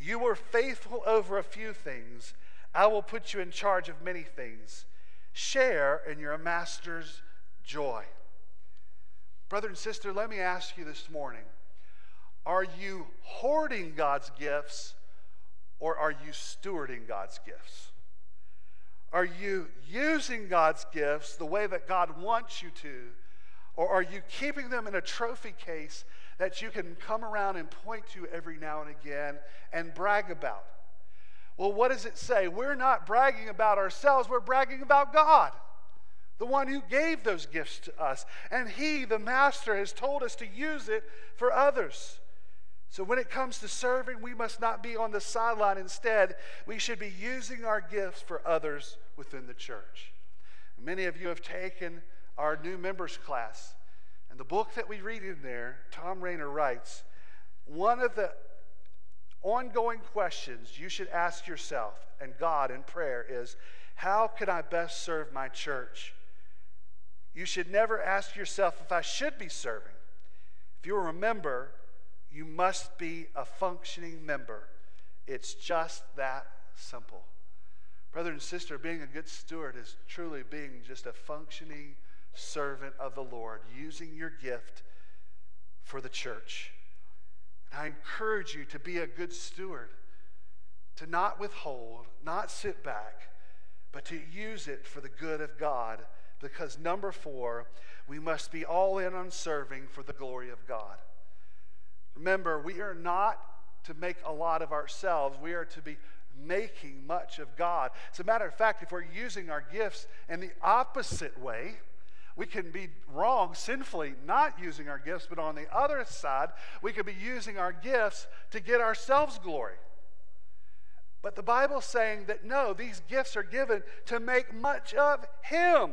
You were faithful over a few things. I will put you in charge of many things. Share in your master's joy. Brother and sister, let me ask you this morning, are you hoarding God's gifts or are you stewarding God's gifts? Are you using God's gifts the way that God wants you to, or are you keeping them in a trophy case that you can come around and point to every now and again and brag about? Well, what does it say? We're not bragging about ourselves, we're bragging about God, the one who gave those gifts to us. And he, the master, has told us to use it for others. So when it comes to serving, we must not be on the sideline. Instead, we should be using our gifts for others within the church. Many of you have taken our new members class. And the book that we read in there, Tom Rainer writes, one of the ongoing questions you should ask yourself and God in prayer is, how can I best serve my church? You should never ask yourself if I should be serving. If you remember, you must be a functioning member. It's just that simple. Brother and sister, being a good steward is truly being just a functioning servant of the Lord, using your gift for the church. And I encourage you to be a good steward, to not withhold, not sit back, but to use it for the good of God, because number four, we must be all in on serving for the glory of God. Remember, we are not to make a lot of ourselves, we are to be making much of God. As a matter of fact, if we're using our gifts in the opposite way, we can be wrong, sinfully not using our gifts, but on the other side, we could be using our gifts to get ourselves glory. But the Bible's saying that no, these gifts are given to make much of him.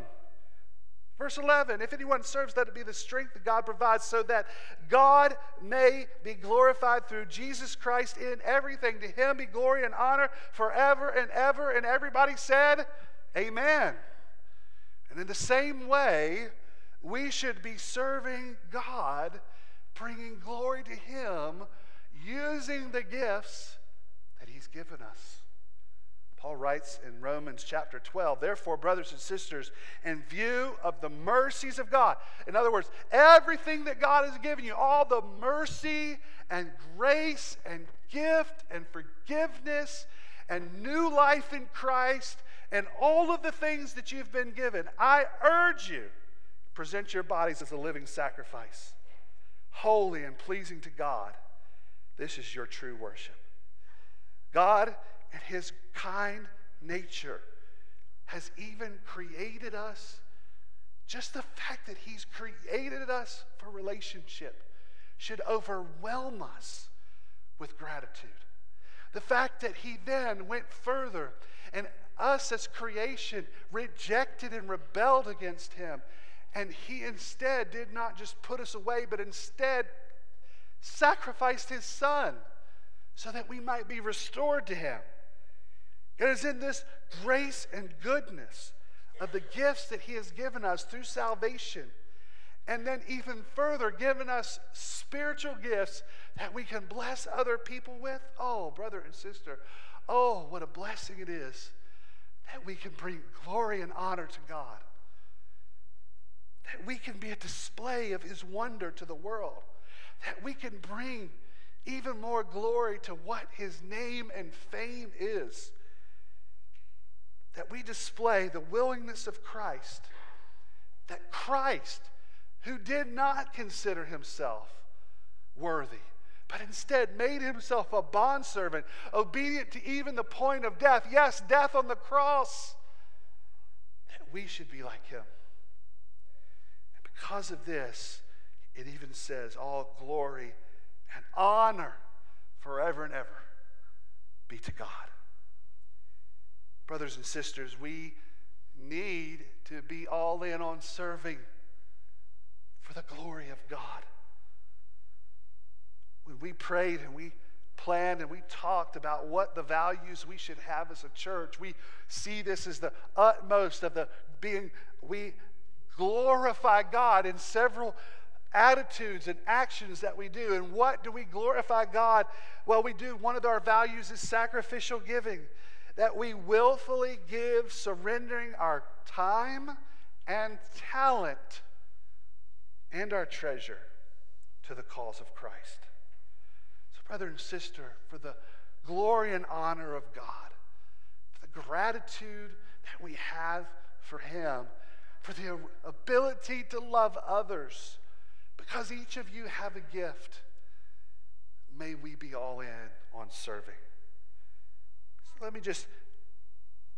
Verse eleven, if anyone serves, let it be the strength that God provides so that God may be glorified through Jesus Christ in everything. To him be glory and honor forever and ever. And everybody said, amen. And in the same way, we should be serving God, bringing glory to him, using the gifts that he's given us. Paul writes in Romans chapter twelve, therefore, brothers and sisters, in view of the mercies of God, in other words, everything that God has given you, all the mercy and grace and gift and forgiveness and new life in Christ, and all of the things that you've been given, I urge you, present your bodies as a living sacrifice, holy and pleasing to God. This is your true worship. God, in his kind nature, has even created us. Just the fact that he's created us for relationship should overwhelm us with gratitude. The fact that he then went further and us as creation rejected and rebelled against him, and he instead did not just put us away, but instead sacrificed his son so that we might be restored to him. It is in this grace and goodness of the gifts that he has given us through salvation, and then even further given us spiritual gifts that we can bless other people with. Oh, brother and sister, oh, what a blessing it is that we can bring glory and honor to God, that we can be a display of his wonder to the world, that we can bring even more glory to what his name and fame is, that we display the willingness of Christ, that Christ, who did not consider himself worthy, but instead made himself a bondservant, obedient to even the point of death. Yes, death on the cross, that we should be like him. And because of this, it even says, all glory and honor forever and ever be to God. Brothers and sisters, we need to be all in on serving for the glory of God. When we prayed and we planned and we talked about what the values we should have as a church, we see this as the utmost of the being. We glorify God in several attitudes and actions that we do. And what do we glorify God? Well, we do. One of our values is sacrificial giving, that we willfully give, surrendering our time and talent and our treasure to the cause of Christ. So, brother and sister, for the glory and honor of God, for the gratitude that we have for him, for the ability to love others, because each of you have a gift, may we be all in on serving. So let me just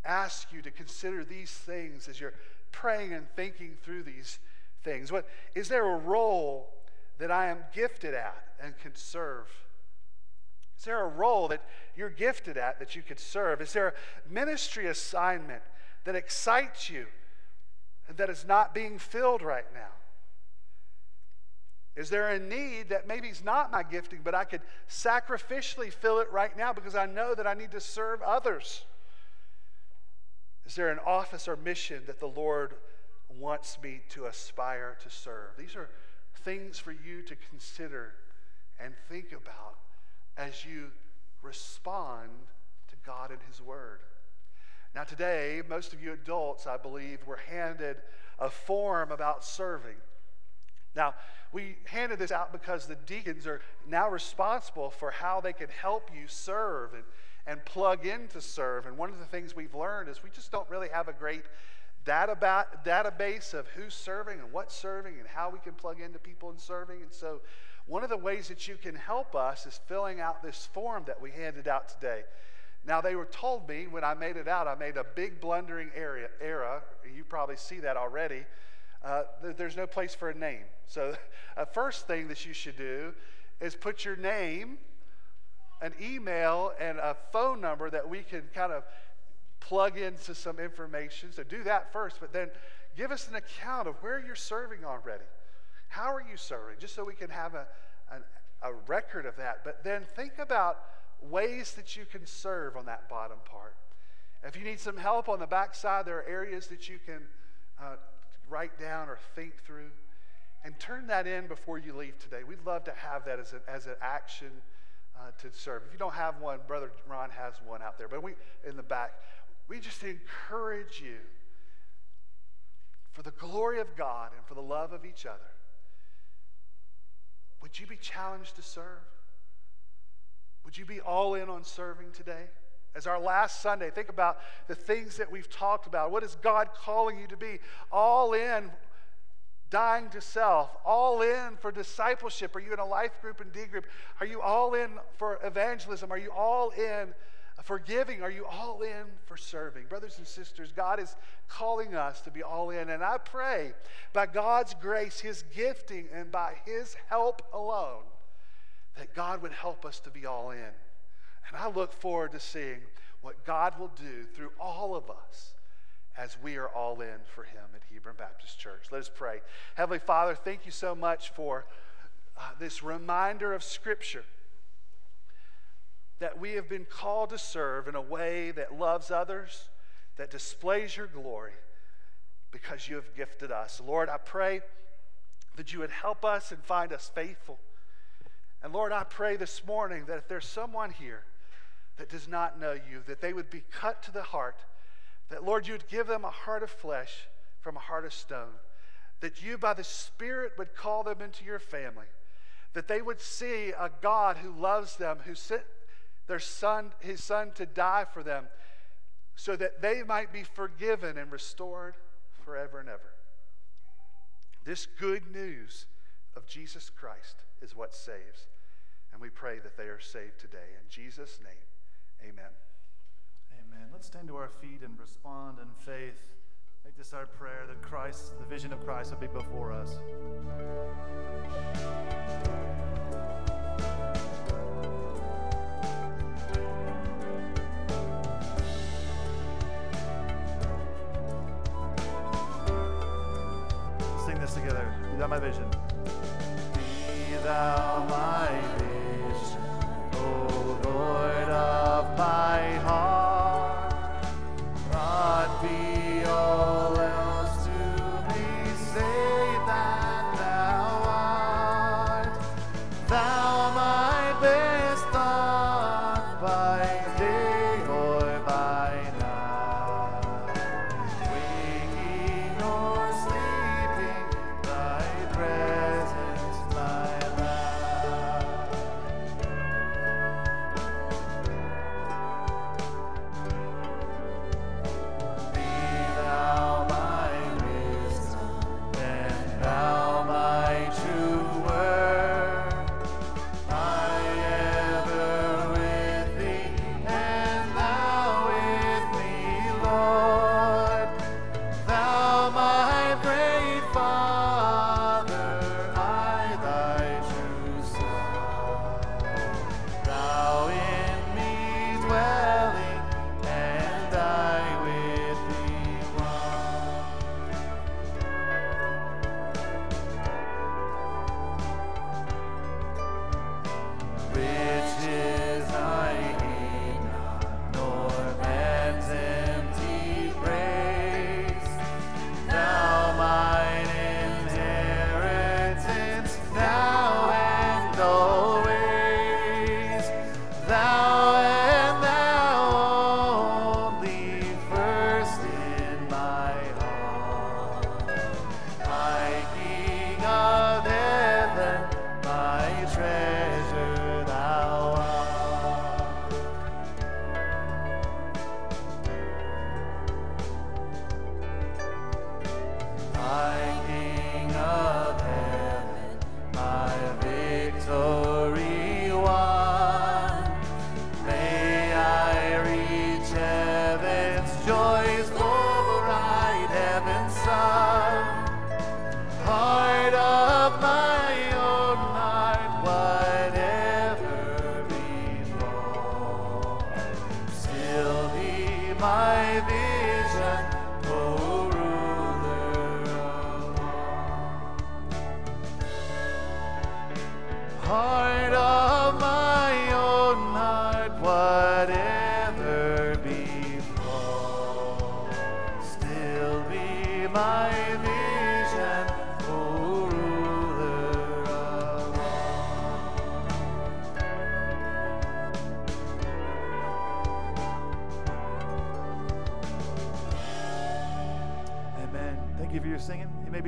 ask you to consider these things as you're praying and thinking through these things. What, is there a role that I am gifted at and can serve? Is there a role that you're gifted at that you could serve? Is there a ministry assignment that excites you and that is not being filled right now? Is there a need that maybe is not my gifting, but I could sacrificially fill it right now because I know that I need to serve others? Is there an office or mission that the Lord wants me to aspire to serve? These are things for you to consider and think about as you respond to God and his word. Now today, most of you adults, I believe, were handed a form about serving. Now, we handed this out because the deacons are now responsible for how they can help you serve and, and plug in to serve. And one of the things we've learned is we just don't really have a great database of who's serving and what's serving and how we can plug into people in serving. And so one of the ways that you can help us is filling out this form that we handed out today. Now, they were told me when I made it out, I made a big blundering area, error. You probably see that already. Uh, there's no place for a name. So the first thing that you should do is put your name, an email, and a phone number that we can kind of plug into some information. So do that first, but then give us an account of where you're serving already. How are you serving? Just so we can have a, a, a record of that. But then think about ways that you can serve on that bottom part. If you need some help on the back side, there are areas that you can uh, write down or think through, and turn that in before you leave today. We'd love to have that as, a, as an action uh, to serve. If you don't have one, Brother Ron has one out there, but we in the back. We just encourage you, for the glory of God and for the love of each other, would you be challenged to serve? Would you be all in on serving today? As our last Sunday, think about the things that we've talked about. What is God calling you to be? All in, dying to self. All in for discipleship. Are you in a life group and D group? Are you all in for evangelism? Are you all in for giving? Are you all in for serving? Brothers and sisters, God is calling us to be all in. And I pray by God's grace, his gifting, and by his help alone, that God would help us to be all in. And I look forward to seeing what God will do through all of us as we are all in for him at Hebron Baptist Church. Let us pray. Heavenly Father, thank you so much for uh, this reminder of Scripture that we have been called to serve in a way that loves others, that displays your glory, because you have gifted us. Lord, I pray that you would help us and find us faithful. And Lord, I pray this morning that if there's someone here that does not know you, that they would be cut to the heart, that, Lord, you would give them a heart of flesh from a heart of stone, that you, by the Spirit, would call them into your family, that they would see a God who loves them, who sent their son, his son to die for them, so that they might be forgiven and restored forever and ever. This good news of Jesus Christ is what saves. And we pray that they are saved today. In Jesus' name, amen. Amen. Let's stand to our feet and respond in faith. Make this our prayer, that Christ, the vision of Christ, will be before us. Sing this together. Be thou my vision. Be thou my vision, O Lord of my heart. God be all.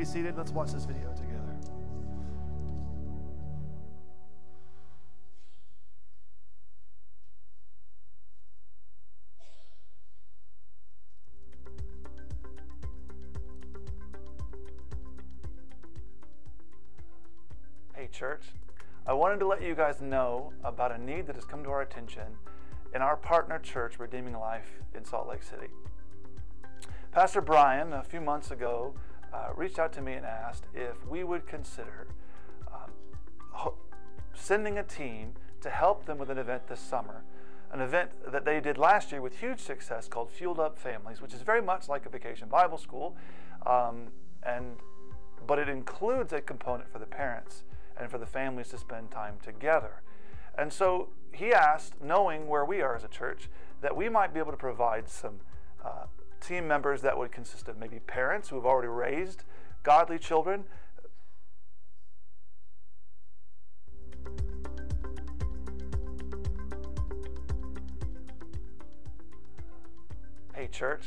Seated. Let's watch this video together. Hey church, I wanted to let you guys know about a need that has come to our attention in our partner church, Redeeming Life in Salt Lake City. Pastor Brian, a few months ago, Uh, reached out to me and asked if we would consider um, ho- sending a team to help them with an event this summer, an event that they did last year with huge success called Fueled Up Families, which is very much like a vacation Bible school, um, and but it includes a component for the parents and for the families to spend time together. And so he asked, knowing where we are as a church, that we might be able to provide some uh, team members that would consist of maybe parents who have already raised godly children. Hey church,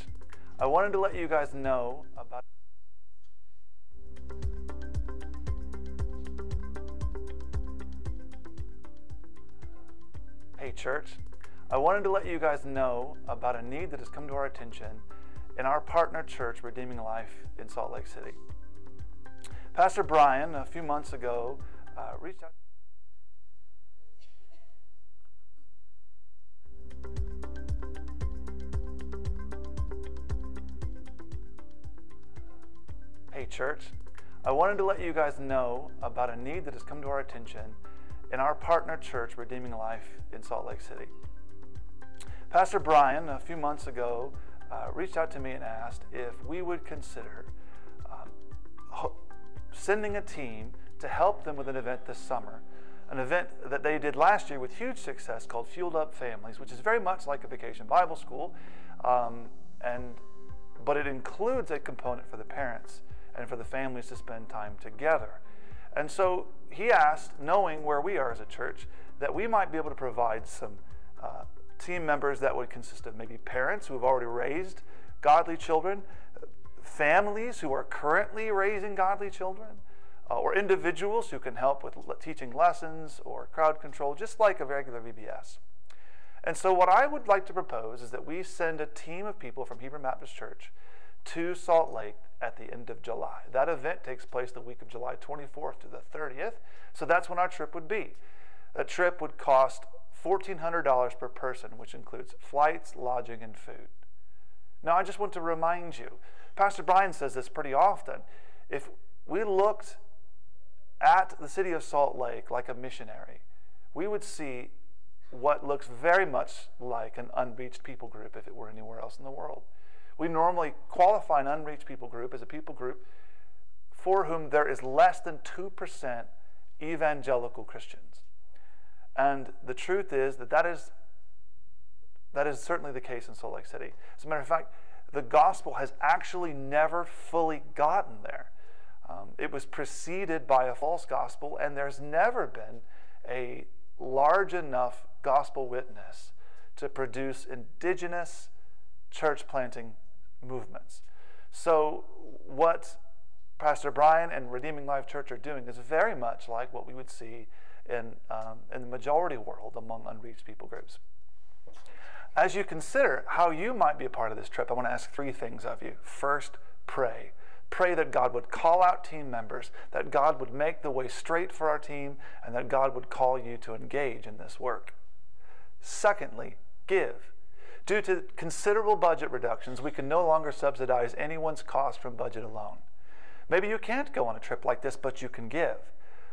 I wanted to let you guys know about Hey church, I wanted to let you guys know about a need that has come to our attention in our partner church, Redeeming Life in Salt Lake City. Pastor Brian, a few months ago, uh, reached out. Church. I wanted to let you guys know about a need that has come to our attention in our partner church, Redeeming Life in Salt Lake City. Pastor Brian, a few months ago, uh, reached out to me and asked if we would consider uh, ho- sending a team to help them with an event this summer, an event that they did last year with huge success called Fueled Up Families, which is very much like a vacation Bible school, um, and but it includes a component for the parents and for the families to spend time together. And so he asked, knowing where we are as a church, that we might be able to provide some uh, team members that would consist of maybe parents who have already raised godly children, families who are currently raising godly children, uh, or individuals who can help with le- teaching lessons or crowd control, just like a regular V B S. And so what I would like to propose is that we send a team of people from Hebron Baptist Church to Salt Lake at the end of July. That event takes place the week of July twenty-fourth to the thirtieth, so that's when our trip would be. A trip would cost fourteen hundred dollars per person, which includes flights, lodging, and food. Now, I just want to remind you, Pastor Brian says this pretty often, if we looked at the city of Salt Lake like a missionary, we would see what looks very much like an unreached people group if it were anywhere else in the world. We normally qualify an unreached people group as a people group for whom there is less than two percent evangelical Christians. And the truth is that that is, that is certainly the case in Salt Lake City. As a matter of fact, the gospel has actually never fully gotten there. Um, it was preceded by a false gospel, and there's never been a large enough gospel witness to produce indigenous church planting movements. So what Pastor Brian and Redeeming Life Church are doing is very much like what we would see in um, in the majority world among unreached people groups. As you consider how you might be a part of this trip, I want to ask three things of you. First, pray. Pray that God would call out team members, that God would make the way straight for our team, and that God would call you to engage in this work. Secondly, give. Due to considerable budget reductions, we can no longer subsidize anyone's cost from budget alone. Maybe you can't go on a trip like this, but you can give.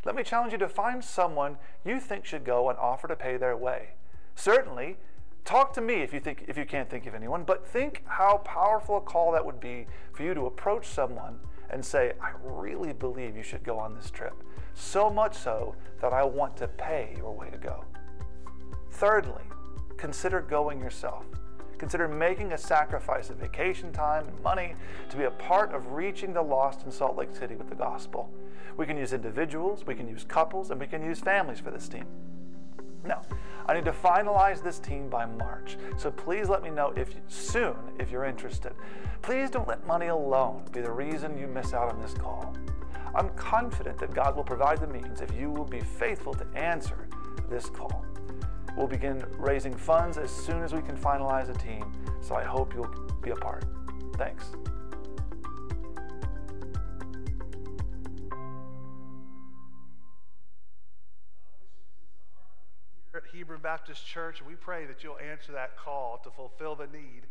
Let me challenge you to find someone you think should go and offer to pay their way. Certainly, talk to me if you think if you can't think of anyone, but think how powerful a call that would be for you to approach someone and say, I really believe you should go on this trip, so much so that I want to pay your way to go. Thirdly, consider going yourself. Consider making a sacrifice of vacation time and money to be a part of reaching the lost in Salt Lake City with the gospel. We can use individuals, we can use couples, and we can use families for this team. Now, I need to finalize this team by March, so please let me know if you, soon if you're interested. Please don't let money alone be the reason you miss out on this call. I'm confident that God will provide the means if you will be faithful to answer this call. We'll begin raising funds as soon as we can finalize a team, so I hope you'll be a part. Thanks. Here at Hebron Baptist Church, we pray that you'll answer that call to fulfill the need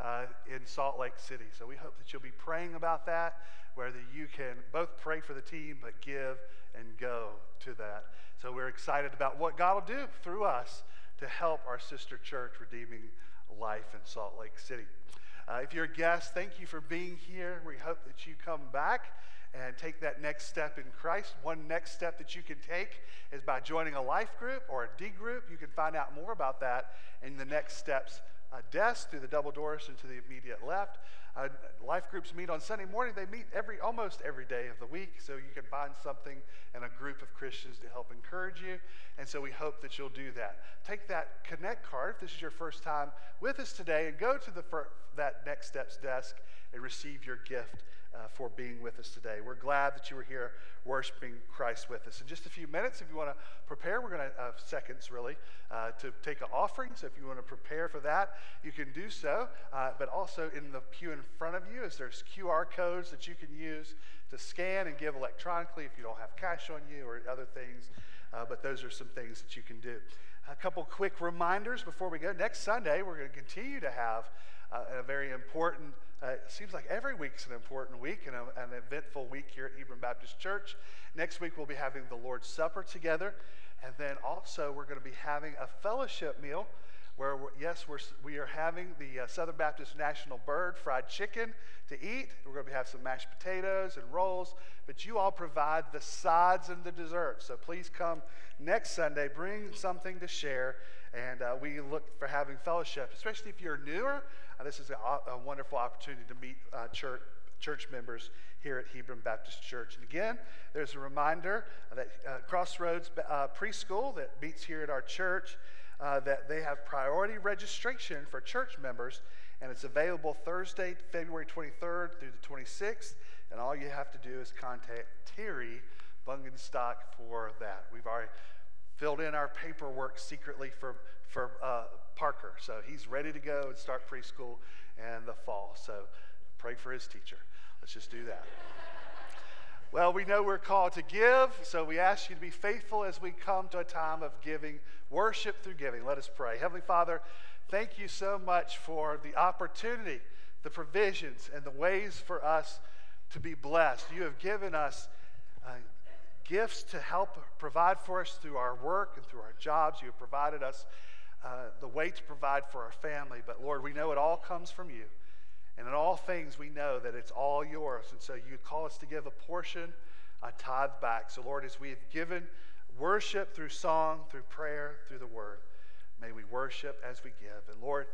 uh, in Salt Lake City. So we hope that you'll be praying about that, whether you can both pray for the team, but give and go to that. So we're excited about what God will do through us to help our sister church, Redeeming Life in Salt Lake City. Uh, if you're a guest, thank you for being here. We hope that you come back and take that next step in Christ. One next step that you can take is by joining a life group or a D group. You can find out more about that in the next steps uh, desk through the double doors and to the immediate left. Uh, life groups meet on Sunday morning. They meet every almost every day of the week, so you can find something and a group of Christians to help encourage you, and so we hope that you'll do that. Take that Connect card if this is your first time with us today, and go to the fir- that Next Steps desk and receive your gift uh, for being with us today. We're glad that you were here worshiping Christ with us. In just a few minutes, if you want to prepare, we're going to, uh, seconds really, uh, to take an offering, so if you want to prepare for that, you can do so, uh, but also in the pew in front of you is there's Q R codes that you can use to scan and give electronically if you don't have cash on you or other things, uh, but those are some things that you can do. A couple quick reminders before we go. Next Sunday, we're going to continue to have uh, a very important, uh, it seems like every week's an important week and a, an eventful week here at Hebron Baptist Church. Next week we'll be having the Lord's Supper together, and then also we're going to be having a fellowship meal where, we're, yes, we're, we are having the uh, Southern Baptist National Bird fried chicken to eat. We're going to have some mashed potatoes and rolls, but you all provide the sides and the desserts. So please come next Sunday, bring something to share, and uh, we look for having fellowship, especially if you're newer. Uh, this is a, a wonderful opportunity to meet uh, church church members here at Hebron Baptist Church. And again, there's a reminder that uh, Crossroads uh, Preschool that meets here at our church, Uh, that they have priority registration for church members, and it's available Thursday, February twenty-third through the twenty-sixth, and all you have to do is contact Terry Bungenstock for that. We've already filled in our paperwork secretly for, for uh, Parker, so he's ready to go and start preschool in the fall, so pray for his teacher. Let's just do that. Well, we know we're called to give, so we ask you to be faithful as we come to a time of giving, worship through giving. Let us pray. Heavenly Father, thank you so much for the opportunity, the provisions, and the ways for us to be blessed. You have given us uh, gifts to help provide for us through our work and through our jobs. You have provided us uh, the way to provide for our family. But Lord, we know it all comes from you. And in all things, we know that it's all yours. And so you call us to give a portion, a tithe back. So, Lord, as we have given worship through song, through prayer, through the word, may we worship as we give. And, Lord,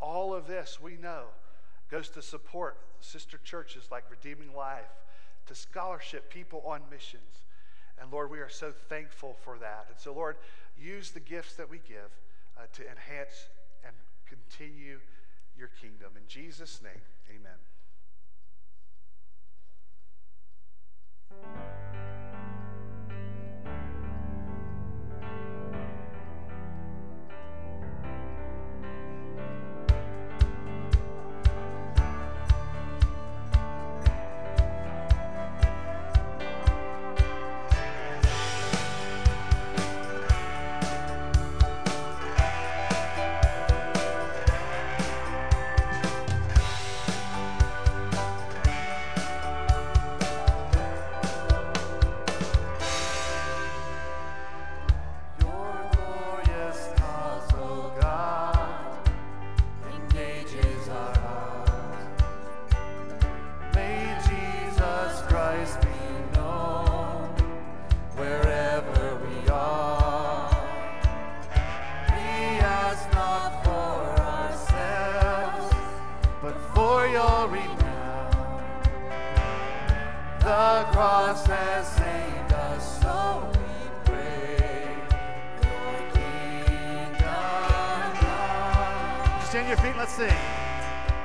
all of this we know goes to support sister churches like Redeeming Life, to scholarship people on missions. And, Lord, we are so thankful for that. And so, Lord, use the gifts that we give uh, to enhance and continue your kingdom. In Jesus' name, amen.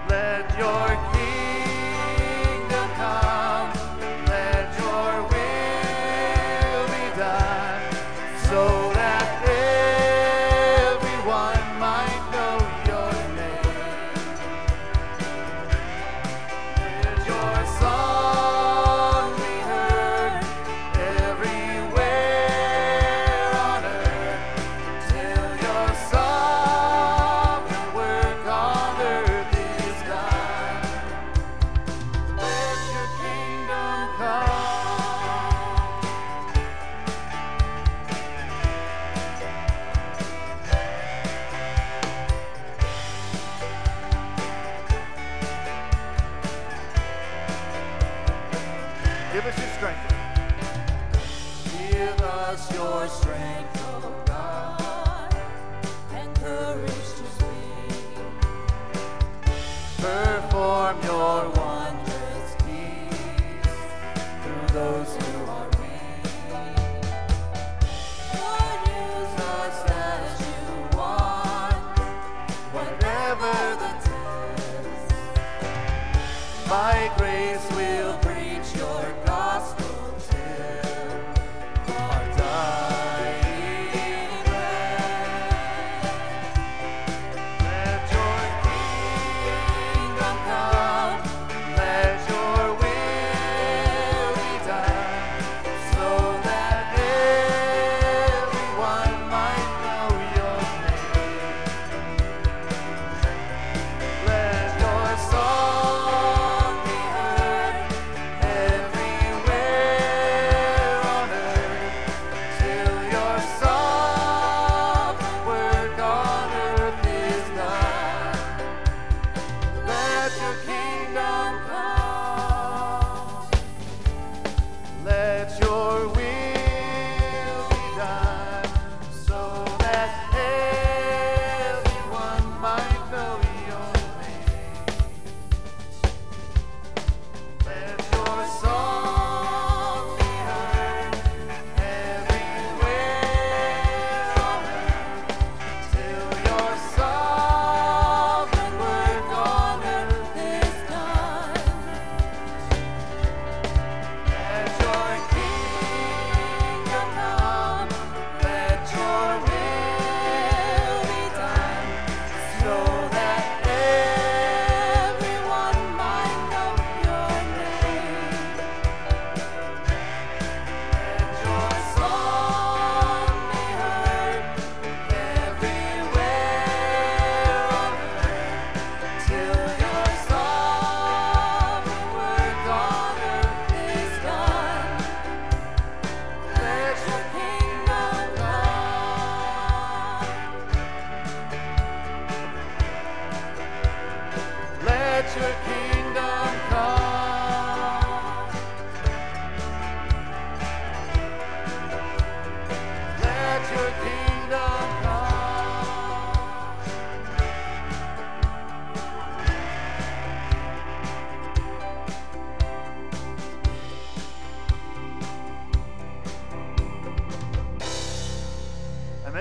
Let's go.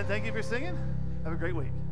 Thank you for singing. Have a great week.